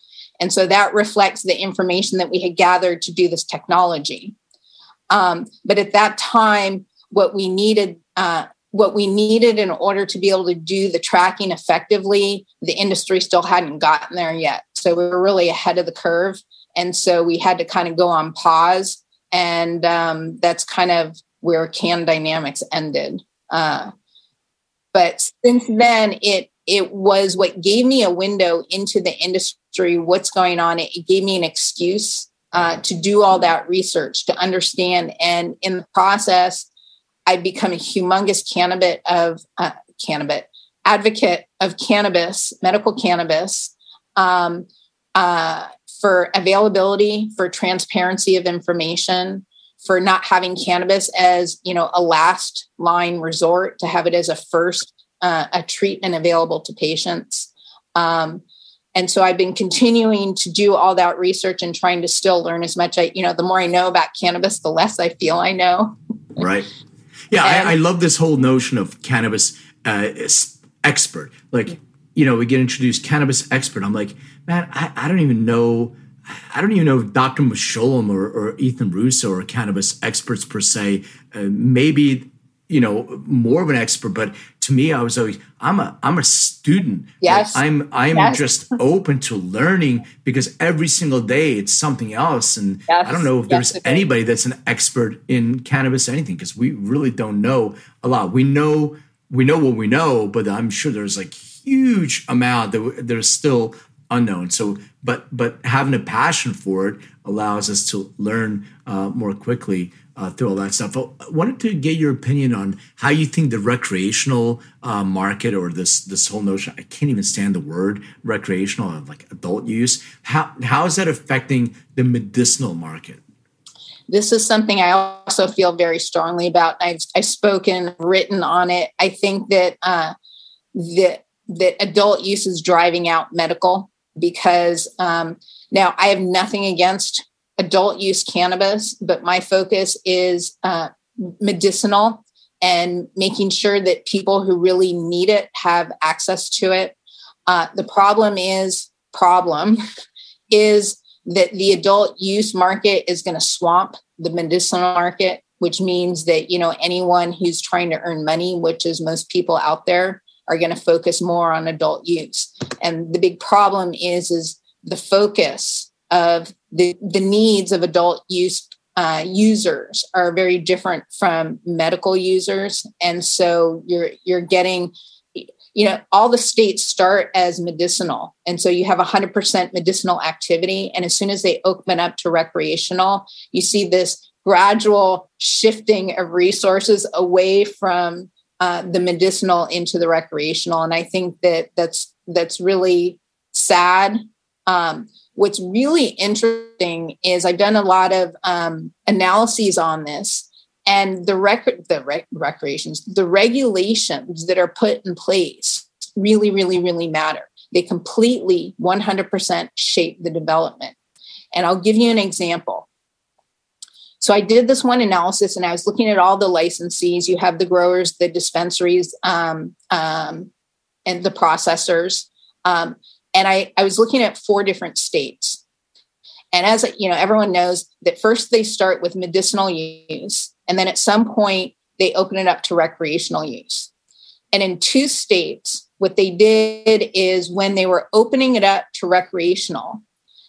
And so that reflects the information that we had gathered to do this technology. Um, but at that time, what we needed, uh, what we needed in order to be able to do the tracking effectively, the industry still hadn't gotten there yet. So we were really ahead of the curve. And so we had to kind of go on pause. And um, that's kind of where CANN Dynamics ended. Uh, but since then, it It was what gave me a window into the industry, what's going on. It gave me an excuse uh, to do all that research, to understand. And in the process, I've become a humongous cannabis of uh, cannabis advocate of cannabis, medical cannabis, um, uh, for availability, for transparency of information, for not having cannabis as, you know, a last line resort, to have it as a first Uh, a treatment available to patients. Um, and so I've been continuing to do all that research and trying to still learn as much. I, you know, the more I know about cannabis, the less I feel I know. Right. Yeah. and, I, I love this whole notion of cannabis uh, expert. Like, you know, we get introduced cannabis expert. I'm like, man, I, I don't even know. I don't even know if Doctor Musholem or, or Ethan Russo are cannabis experts per se. Uh, maybe, you know, more of an expert, but to me, I was always, I'm a, I'm a student. Yes. Like I'm, I'm yes. just open to learning, because every single day it's something else. And yes. I don't know if yes, there's anybody that's an expert in cannabis or anything, because we really don't know a lot. We know, we know what we know, but I'm sure there's like huge amount that there's still unknown. So, but, but having a passion for it allows us to learn uh, more quickly. Uh, through all that stuff. I wanted to get your opinion on how you think the recreational uh, market, or this this whole notion, I can't even stand the word recreational, like adult use. How How is that affecting the medicinal market? This is something I also feel very strongly about. I've, I've spoken, written on it. I think that, uh, that, that adult use is driving out medical, because um, now I have nothing against adult use cannabis, but my focus is uh, medicinal and making sure that people who really need it have access to it. Uh, the problem is, problem is that the adult use market is going to swamp the medicinal market, which means that, you know, anyone who's trying to earn money, which is most people out there, are going to focus more on adult use. And the big problem is, is the focus of the, the needs of adult use uh, users are very different from medical users. And so you're, you're getting, you know, all the states start as medicinal. And so you have one hundred percent medicinal activity. And as soon as they open up to recreational, you see this gradual shifting of resources away from uh, the medicinal into the recreational. And I think that that's, that's really sad. Um, what's really interesting is I've done a lot of um, analyses on this. And the record, the rec- recreations, the regulations that are put in place really, really, really matter. They completely one hundred percent shape the development. And I'll give you an example. So I did this one analysis and I was looking at all the licensees. You have the growers, the dispensaries, um, um, and the processors. Um, and I, I was looking at four different states. And as you know, everyone knows that first they start with medicinal use. And then at some point, they open it up to recreational use. And in two states, what they did is when they were opening it up to recreational,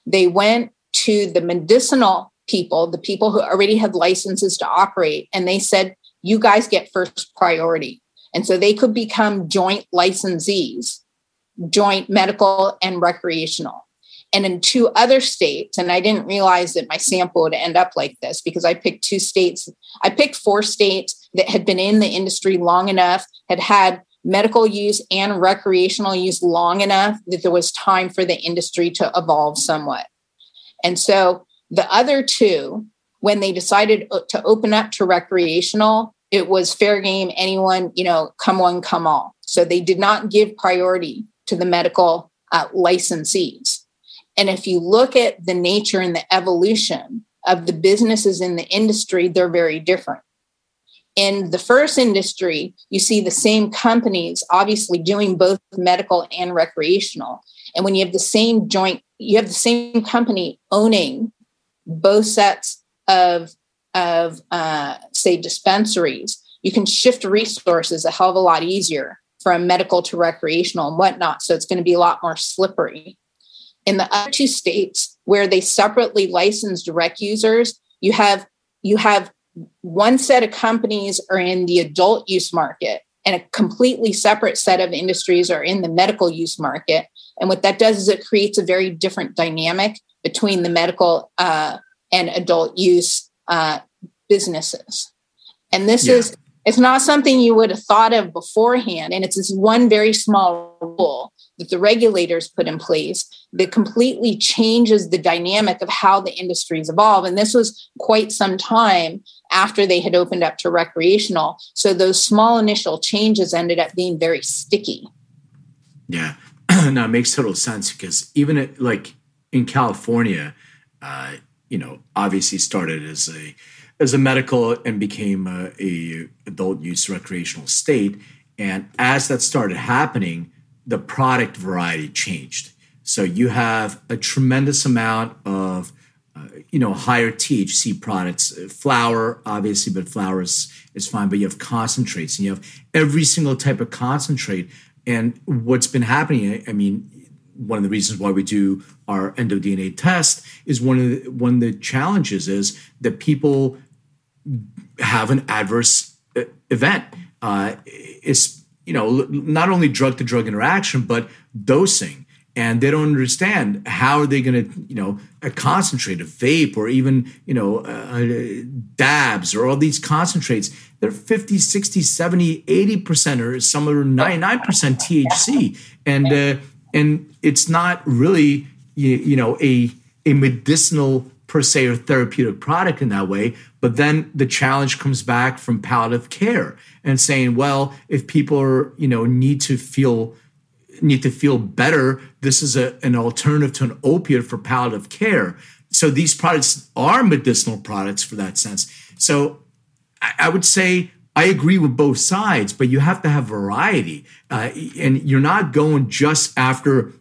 they went to the medicinal people, the people who already had licenses to operate, and they said, you guys get first priority. And so they could become joint licensees, joint medical and recreational. And in two other states, and I didn't realize that my sample would end up like this because I picked two states. I picked four states that had been in the industry long enough, had had medical use and recreational use long enough that there was time for the industry to evolve somewhat. And so the other two, when they decided to open up to recreational, it was fair game, anyone, you know, come one, come all. So they did not give priority to the medical uh, licensees. And if you look at the nature and the evolution of the businesses in the industry, they're very different. In the first industry, you see the same companies obviously doing both medical and recreational. And when you have the same joint, you have the same company owning both sets of, of uh, say, dispensaries, you can shift resources a hell of a lot easier from medical to recreational and whatnot. So it's going to be a lot more slippery. In the other two states where they separately license direct users, you have you have one set of companies are in the adult use market and a completely separate set of industries are in the medical use market. And what that does is it creates a very different dynamic between the medical uh, and adult use uh, businesses. And this yeah. is, it's not something you would have thought of beforehand. And it's this one very small rule that the regulators put in place that completely changes the dynamic of how the industries evolve. And this was quite some time after they had opened up to recreational. So those small initial changes ended up being very sticky. Yeah, no, it makes total sense because even at, like in California, uh, you know, obviously started as a as a medical and became a, a adult use recreational state. And as that started happening, the product variety changed. So you have a tremendous amount of, uh, you know, higher T H C products, flower, obviously, but flower is, is fine. But you have concentrates and you have every single type of concentrate. And what's been happening, I mean, one of the reasons why we do our endo D N A test is one of the, one of the challenges is that people have an adverse event. Uh, it's, you know, not only drug-to-drug interaction, but dosing. And they don't understand how are they going to, you know, a concentrate, a vape, or even, you know, uh, dabs or all these concentrates. They're fifty, sixty, seventy, eighty percent or some are ninety-nine percent T H C. And uh, and it's not really, you, you know, a, a medicinal per se or therapeutic product in that way. But then the challenge comes back from palliative care and saying, well, if people are, you know, need to feel need to feel better. This is a, an alternative to an opiate for palliative care. So these products are medicinal products for that sense. So I, I would say I agree with both sides, but you have to have variety. Uh, and you're not going just after,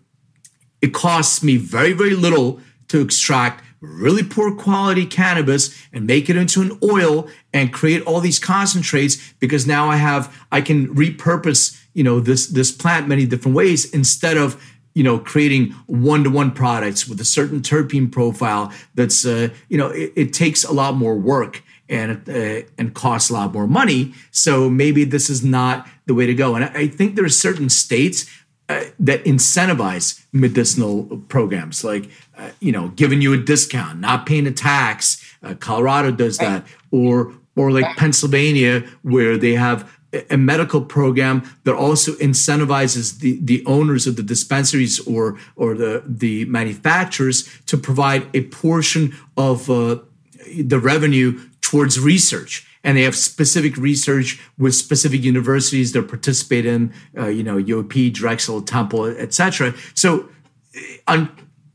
it costs me very, very little to extract really poor quality cannabis and make it into an oil and create all these concentrates because now I have, I can repurpose, you know, this, this plant many different ways instead of you know, creating one-to-one products with a certain terpene profile that's, uh, you know, it, it takes a lot more work and uh, and costs a lot more money. So maybe this is not the way to go. And I, I think there are certain states uh, that incentivize medicinal programs, like, uh, you know, giving you a discount, not paying a tax. Uh, Colorado does that. Or, or like Pennsylvania, where they have a medical program that also incentivizes the, the owners of the dispensaries or or the, the manufacturers to provide a portion of uh, the revenue towards research. And they have specific research with specific universities that participate in, uh, you know, U O P, Drexel, Temple, et cetera. So on,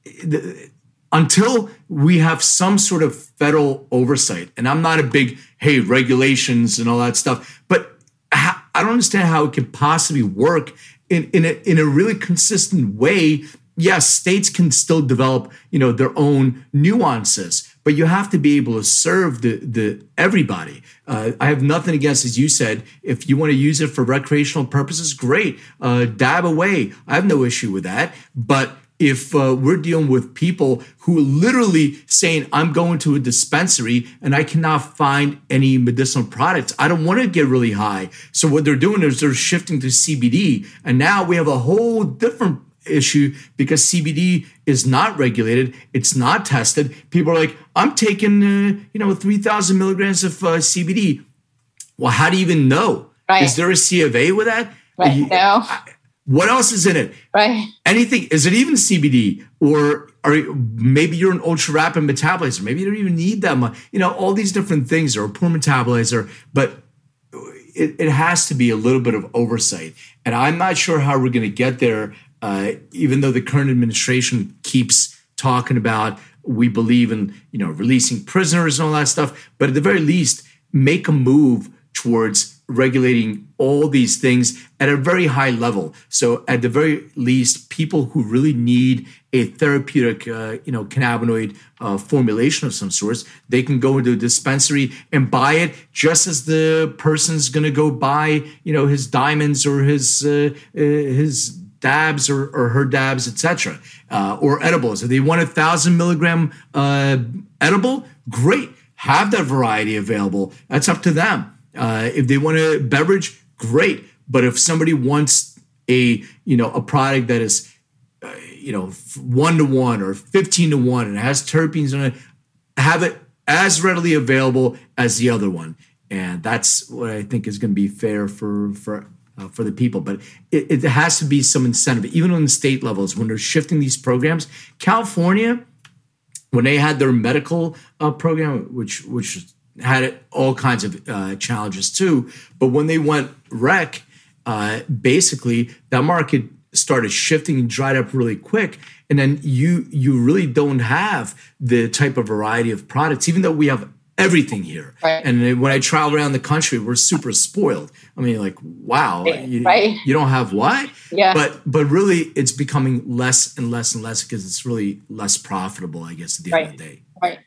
the, until we have some sort of federal oversight, and I'm not a big, hey, regulations and all that stuff, but I don't understand how it could possibly work in, in, a, in a really consistent way. Yes, states can still develop, you know, their own nuances, but you have to be able to serve the, the everybody. Uh, I have nothing against, as you said, if you want to use it for recreational purposes, great, uh, dab away. I have no issue with that. But if uh, we're dealing with people who are literally saying, I'm going to a dispensary and I cannot find any medicinal products, I don't want to get really high. So what they're doing is they're shifting to C B D. And now we have a whole different issue because C B D is not regulated. It's not tested. People are like, I'm taking, uh, you know, three thousand milligrams of uh, C B D. Well, how do you even know? Right. Is there a C of A with that? Right. You, no. I, What else is in it? Right. Anything? Is it even C B D? Or are you, maybe you're an ultra rapid metabolizer. Maybe you don't even need that much. You know, all these different things, or a poor metabolizer. But it, it has to be a little bit of oversight. And I'm not sure how we're going to get there, uh, even though the current administration keeps talking about we believe in, you know, releasing prisoners and all that stuff. But at the very least, make a move towards regulating all these things at a very high level. So at the very least, people who really need a therapeutic, uh, you know, cannabinoid uh, formulation of some sort, they can go into a dispensary and buy it just as the person's going to go buy, you know, his diamonds or his uh, uh, his dabs or, or her dabs, et cetera, uh, or edibles. If they want a thousand milligram uh, edible, great, have that variety available. That's up to them. Uh, if they want a beverage, great. But if somebody wants a, you know, a product that is, uh, you know, one to one or fifteen to one and has terpenes in it, have it as readily available as the other one. And that's what I think is going to be fair for for uh, for the people. But it, it has to be some incentive, even on the state levels when they're shifting these programs. California, when they had their medical uh, program, which which. had all kinds of uh, challenges too. But when they went rec, uh, basically that market started shifting and dried up really quick. And then you you really don't have the type of variety of products, even though we have everything here. Right. And when I travel around the country, we're super spoiled. I mean, like, wow, right. You, right. you don't have what? Yeah. But but really it's becoming less and less and less because it's really less profitable, I guess, at the right. end of the day. Right.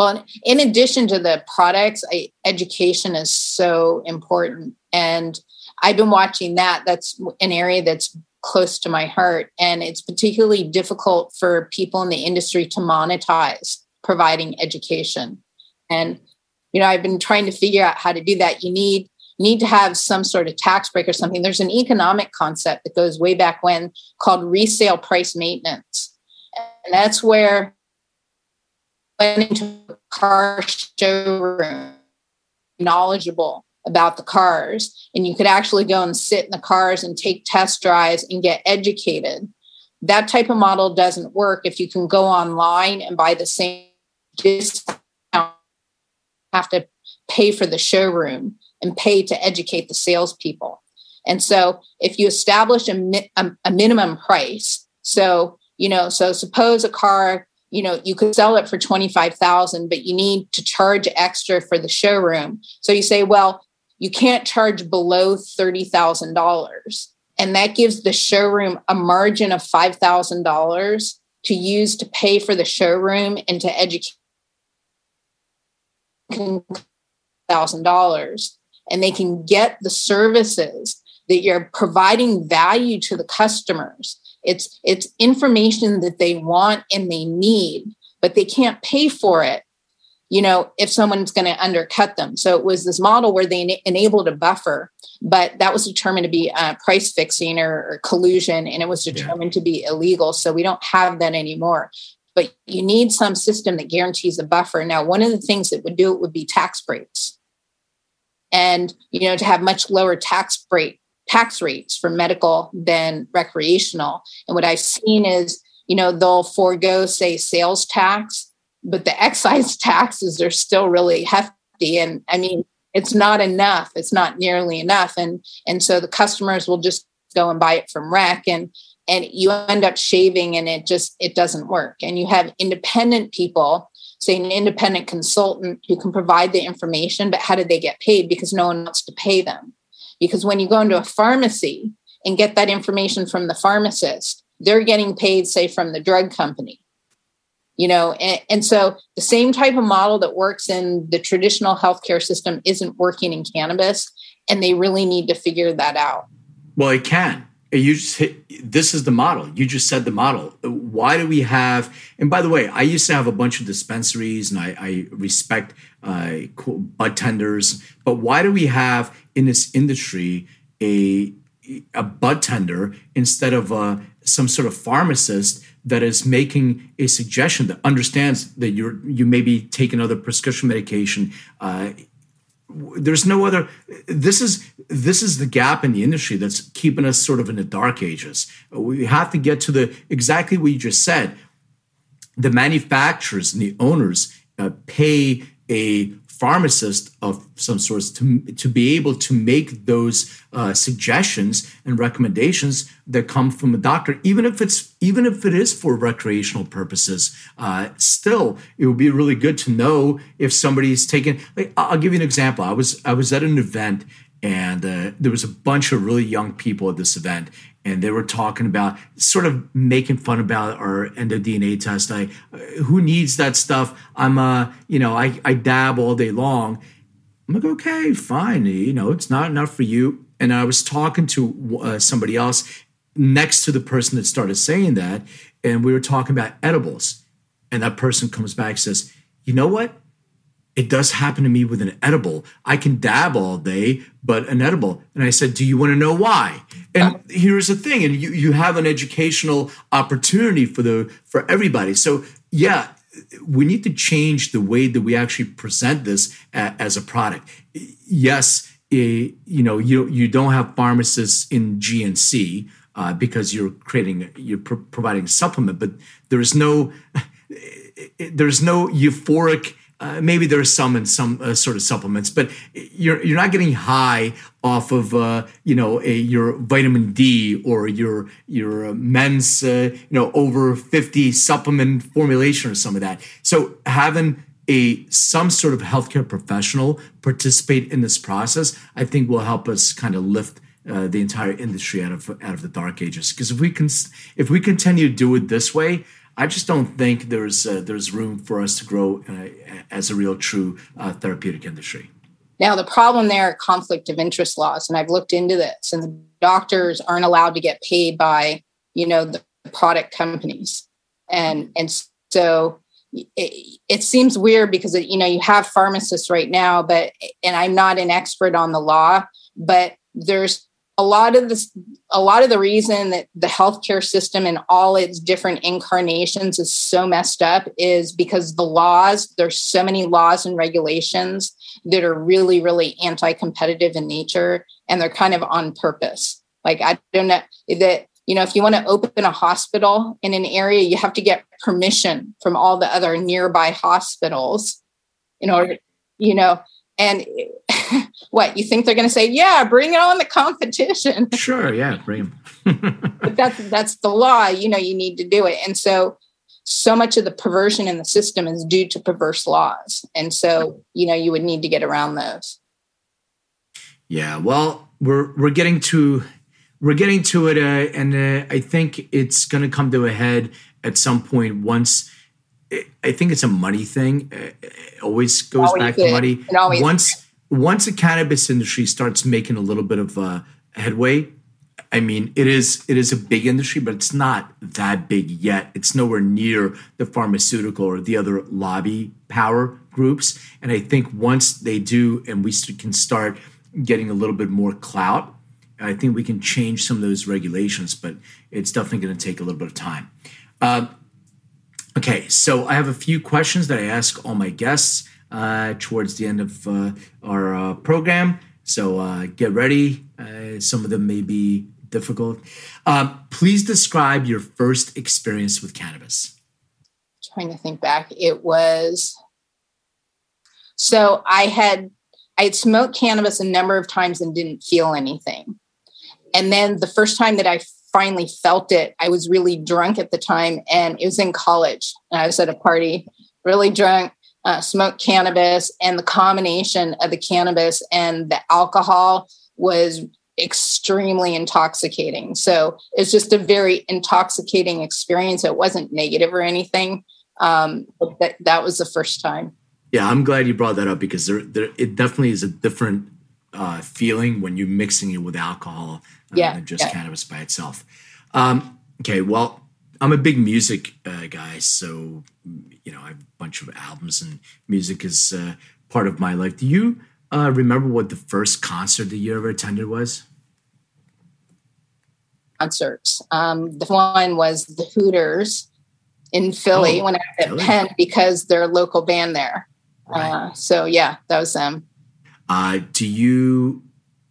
Well, in addition to the products, I, education is so important. And I've been watching that. That's an area that's close to my heart. And it's particularly difficult for people in the industry to monetize providing education. And, you know, I've been trying to figure out how to do that. You need, you need to have some sort of tax break or something. There's an economic concept that goes way back when called resale price maintenance. And that's where went into a car showroom, knowledgeable about the cars, and you could actually go and sit in the cars and take test drives and get educated. That type of model doesn't work if you can go online and buy the same discount. You have to pay for the showroom and pay to educate the salespeople. And so if you establish a, mi- a, a minimum price, so, you know, so suppose a car, you know, you could sell it for twenty-five thousand dollars, but you need to charge extra for the showroom. So you say, well, you can't charge below thirty thousand dollars. And that gives the showroom a margin of five thousand dollars to use to pay for the showroom and to educate one thousand dollars. And they can get the services that you're providing value to the customers. It's it's information that they want and they need, but they can't pay for it, you know, if someone's going to undercut them. So it was this model where they en- enabled a buffer, but that was determined to be uh, price fixing or, or collusion, and it was determined yeah. to be illegal. So we don't have that anymore. But you need some system that guarantees a buffer. Now, one of the things that would do it would be tax breaks. And, you know, to have much lower tax break, tax rates for medical than recreational. And what I've seen is, you know, they'll forego, say, sales tax, but the excise taxes are still really hefty. And I mean, it's not enough. It's not nearly enough. And and so the customers will just go and buy it from rec, and and you end up shaving, and it just, it doesn't work. And you have independent people, say an independent consultant, who can provide the information, but how did they get paid? Because no one wants to pay them. Because when you go into a pharmacy and get that information from the pharmacist, they're getting paid, say, from the drug company, you know? And, and so the same type of model that works in the traditional healthcare system isn't working in cannabis, and they really need to figure that out. Well, it can. You just hit, this is the model. You just said the model. Why do we have, and by the way, I used to have a bunch of dispensaries, and I, I respect uh, budtenders, but why do we have in this industry a, a budtender instead of a, some sort of pharmacist that is making a suggestion, that understands that you're, you may be taking other prescription medication? Uh, There's no other. This is this is the gap in the industry that's keeping us sort of in the dark ages. We have to get to the exactly what you just said. The manufacturers and the owners uh, pay a pharmacist of some sort to to be able to make those uh, suggestions and recommendations that come from a doctor, even if it's even if it is for recreational purposes. Uh, still, it would be really good to know if somebody's taking. Like, I'll give you an example. I was I was at an event, and uh, there was a bunch of really young people at this event, and they were talking about sort of making fun about our endo D N A test. I, uh, who needs that stuff? I'm uh, you know, I, I dab all day long. I'm like, okay, fine. You know, it's not enough for you. And I was talking to uh, somebody else next to the person that started saying that, and we were talking about edibles. And that person comes back and says, you know what? It does happen to me with an edible. I can dab all day, but an edible. And I said, do you want to know why? And here's the thing. And you, you have an educational opportunity for the for everybody. So yeah, we need to change the way that we actually present this a, as a product. Yes, it, you know, you, you don't have pharmacists in G N C uh, because you're creating, you're pro- providing a supplement, but there is no, there's no euphoric. Uh, maybe there's some in some uh, sort of supplements, but you're you're not getting high off of uh, you know a, your vitamin D or your your men's uh, you know over fifty supplement formulation or some of that. So having a some sort of healthcare professional participate in this process, I think, will help us kind of lift uh, the entire industry out of out of the dark ages. Because if we can if we continue to do it this way, I just don't think there's uh, there's room for us to grow uh, as a real, true uh, therapeutic industry. Now, the problem there are conflict of interest laws, and I've looked into this, and the doctors aren't allowed to get paid by, you know, the product companies. And and so it, it seems weird because, it, you know, you have pharmacists right now, but, and I'm not an expert on the law, but there's, A lot of this, a lot of the reason that the healthcare system in all its different incarnations is so messed up is because the laws, there's so many laws and regulations that are really, really anti-competitive in nature, and they're kind of on purpose. Like, I don't know that, you know, if you want to open a hospital in an area, you have to get permission from all the other nearby hospitals in order, you know. And what, you think they're going to say, yeah, bring on the competition? Sure, yeah, bring them. But that's, that's the law. You know, you need to do it. And so, so much of the perversion in the system is due to perverse laws. And so, you know, you would need to get around those. Yeah, well, we're we're getting to we're getting to it, uh, and uh, I think it's going to come to a head at some point once. I think it's a money thing. It always goes always back did. to money. Once, once the cannabis industry starts making a little bit of uh, headway, I mean, it is it is a big industry, but it's not that big yet. It's nowhere near the pharmaceutical or the other lobby power groups. And I think once they do, and we can start getting a little bit more clout, I think we can change some of those regulations, but it's definitely going to take a little bit of time. Uh, okay, so I have a few questions that I ask all my guests uh, towards the end of uh, our uh, program. So uh, get ready. Uh, some of them may be difficult. Uh, please describe your first experience with cannabis. I'm trying to think back. It was, so I had, I had smoked cannabis a number of times and didn't feel anything. And then the first time that I finally felt it, I was really drunk at the time, and it was in college. And I was at a party, really drunk. Uh, smoked cannabis, and the combination of the cannabis and the alcohol was extremely intoxicating. So it's just a very intoxicating experience. It wasn't negative or anything. Um, but that, that was the first time. Yeah, I'm glad you brought that up, because there, there it definitely is a different uh, feeling when you're mixing it with alcohol uh, yeah, than just yeah. cannabis by itself. Um, okay, well, I'm a big music uh, guy, so you know I have a bunch of albums, and music is uh, part of my life. Do you uh, remember what the first concert that you ever attended was? Concerts. Um, the one was the Hooters in Philly oh, when I was at really? Penn, because they're a local band there. Right. Uh, so yeah, that was them. Uh, do you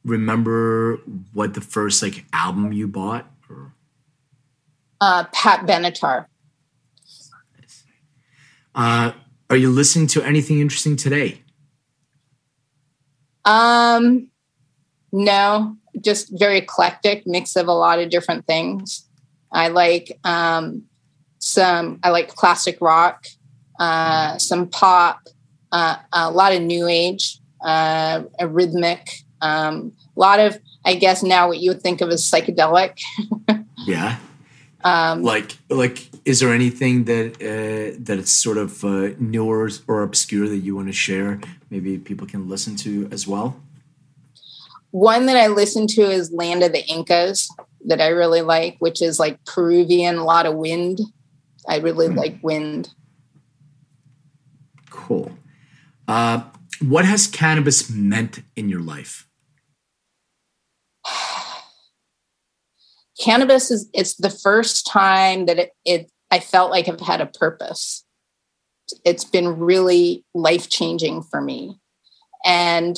remember what the first like album you bought? Or? Uh, Pat Benatar. Uh, are you listening to anything interesting today? Um, no, just very eclectic mix of a lot of different things. I like um, some, I like classic rock, uh, some pop, uh, a lot of new age, uh, a rhythmic, um, a lot of, I guess now what you would think of as psychedelic. Yeah. Um, like, like, is there anything that uh, that is sort of uh, newer or obscure that you want to share? Maybe people can listen to as well. One that I listen to is Land of the Incas, that I really like, which is like Peruvian, a lot of wind. I really mm. like wind. Cool. Uh, what has cannabis meant in your life? Cannabis is, it's the first time that it, it, I felt like I've had a purpose. It's been really life-changing for me. And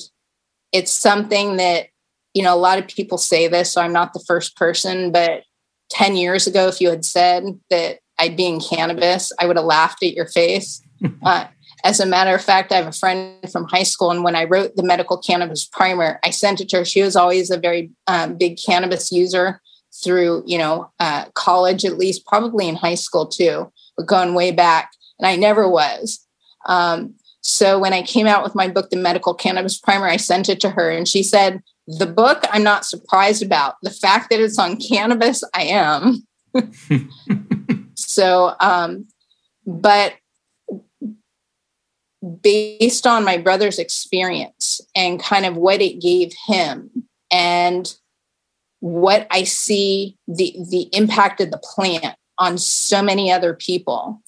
it's something that, you know, a lot of people say this, so I'm not the first person, but ten years ago, if you had said that I'd be in cannabis, I would have laughed at your face. uh, as a matter of fact, I have a friend from high school, and when I wrote the Medical Cannabis Primer, I sent it to her. She was always a very um, big cannabis user. Through, you know, uh, college, at least, probably in high school too, but going way back. And I never was. Um, so when I came out with my book, The Medical Cannabis Primer, I sent it to her, and she said, the book, I'm not surprised about. The fact that it's on cannabis, I am. So, um, but based on my brother's experience and kind of what it gave him, and what I see the the impact of the plant on so many other people.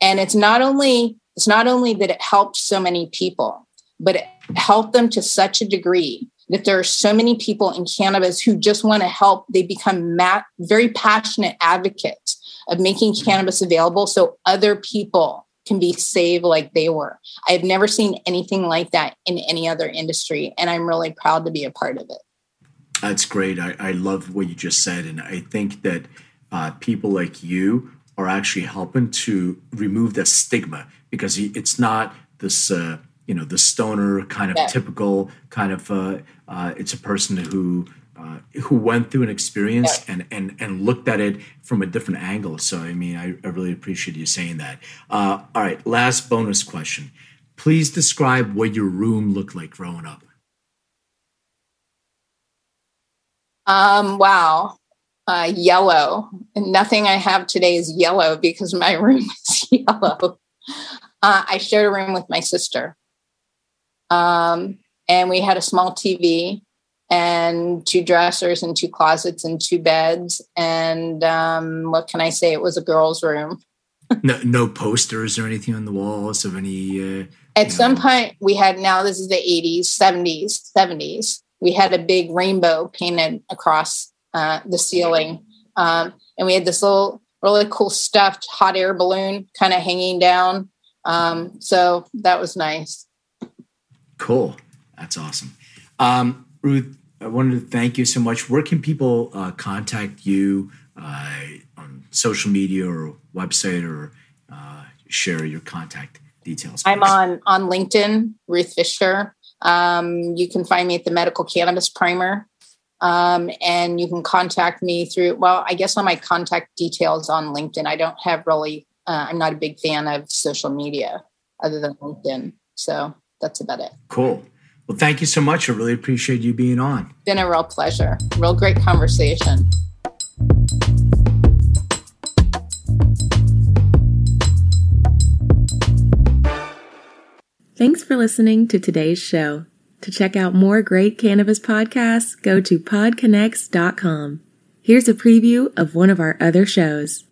And it's not only it's not only that it helped so many people, but it helped them to such a degree that there are so many people in cannabis who just want to help. They become mat, very passionate advocates of making cannabis available so other people can be saved like they were. I've never seen anything like that in any other industry, and I'm really proud to be a part of it. That's great. I, I love what you just said. And I think that uh, people like you are actually helping to remove the stigma, because it's not this, uh, you know, the stoner kind of yeah. typical kind of, uh, uh, it's a person who uh, who went through an experience yeah. and, and, and looked at it from a different angle. So, I mean, I, I really appreciate you saying that. Uh, all right. Last bonus question. Please describe what your room looked like growing up. Um, wow. Uh, yellow. And nothing I have today is yellow, because my room is yellow. Uh, I shared a room with my sister. Um, and we had a small T V and two dressers and two closets and two beds. And um, what can I say? It was a girl's room. no, no posters or anything on the walls of any... Uh, At some know. point we had, now this is the eighties, seventies, seventies. We had a big rainbow painted across uh, the ceiling. Um, and we had this little really cool stuffed hot air balloon kind of hanging down. Um, so that was nice. Cool. That's awesome. Um, Ruth, I wanted to thank you so much. Where can people uh, contact you uh, on social media or website, or uh, share your contact details? I'm on, on LinkedIn, Ruth Fisher. Um, you can find me at the Medical Cannabis Primer. Um, and you can contact me through, well, I guess on my contact details on LinkedIn. I don't have really, uh, I'm not a big fan of social media other than LinkedIn. So that's about it. Cool. Well, thank you so much. I really appreciate you being on. It's been a real pleasure. Real great conversation. Thanks for listening to today's show. To check out more great cannabis podcasts, go to podconnects dot com. Here's a preview of one of our other shows.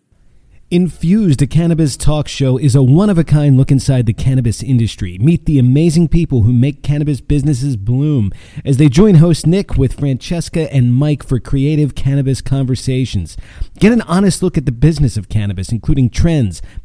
Infused, a cannabis talk show, is a one-of-a-kind look inside the cannabis industry. Meet the amazing people who make cannabis businesses bloom as they join host Nick with Francesca and Mike for creative cannabis conversations. Get an honest look at the business of cannabis, including trends,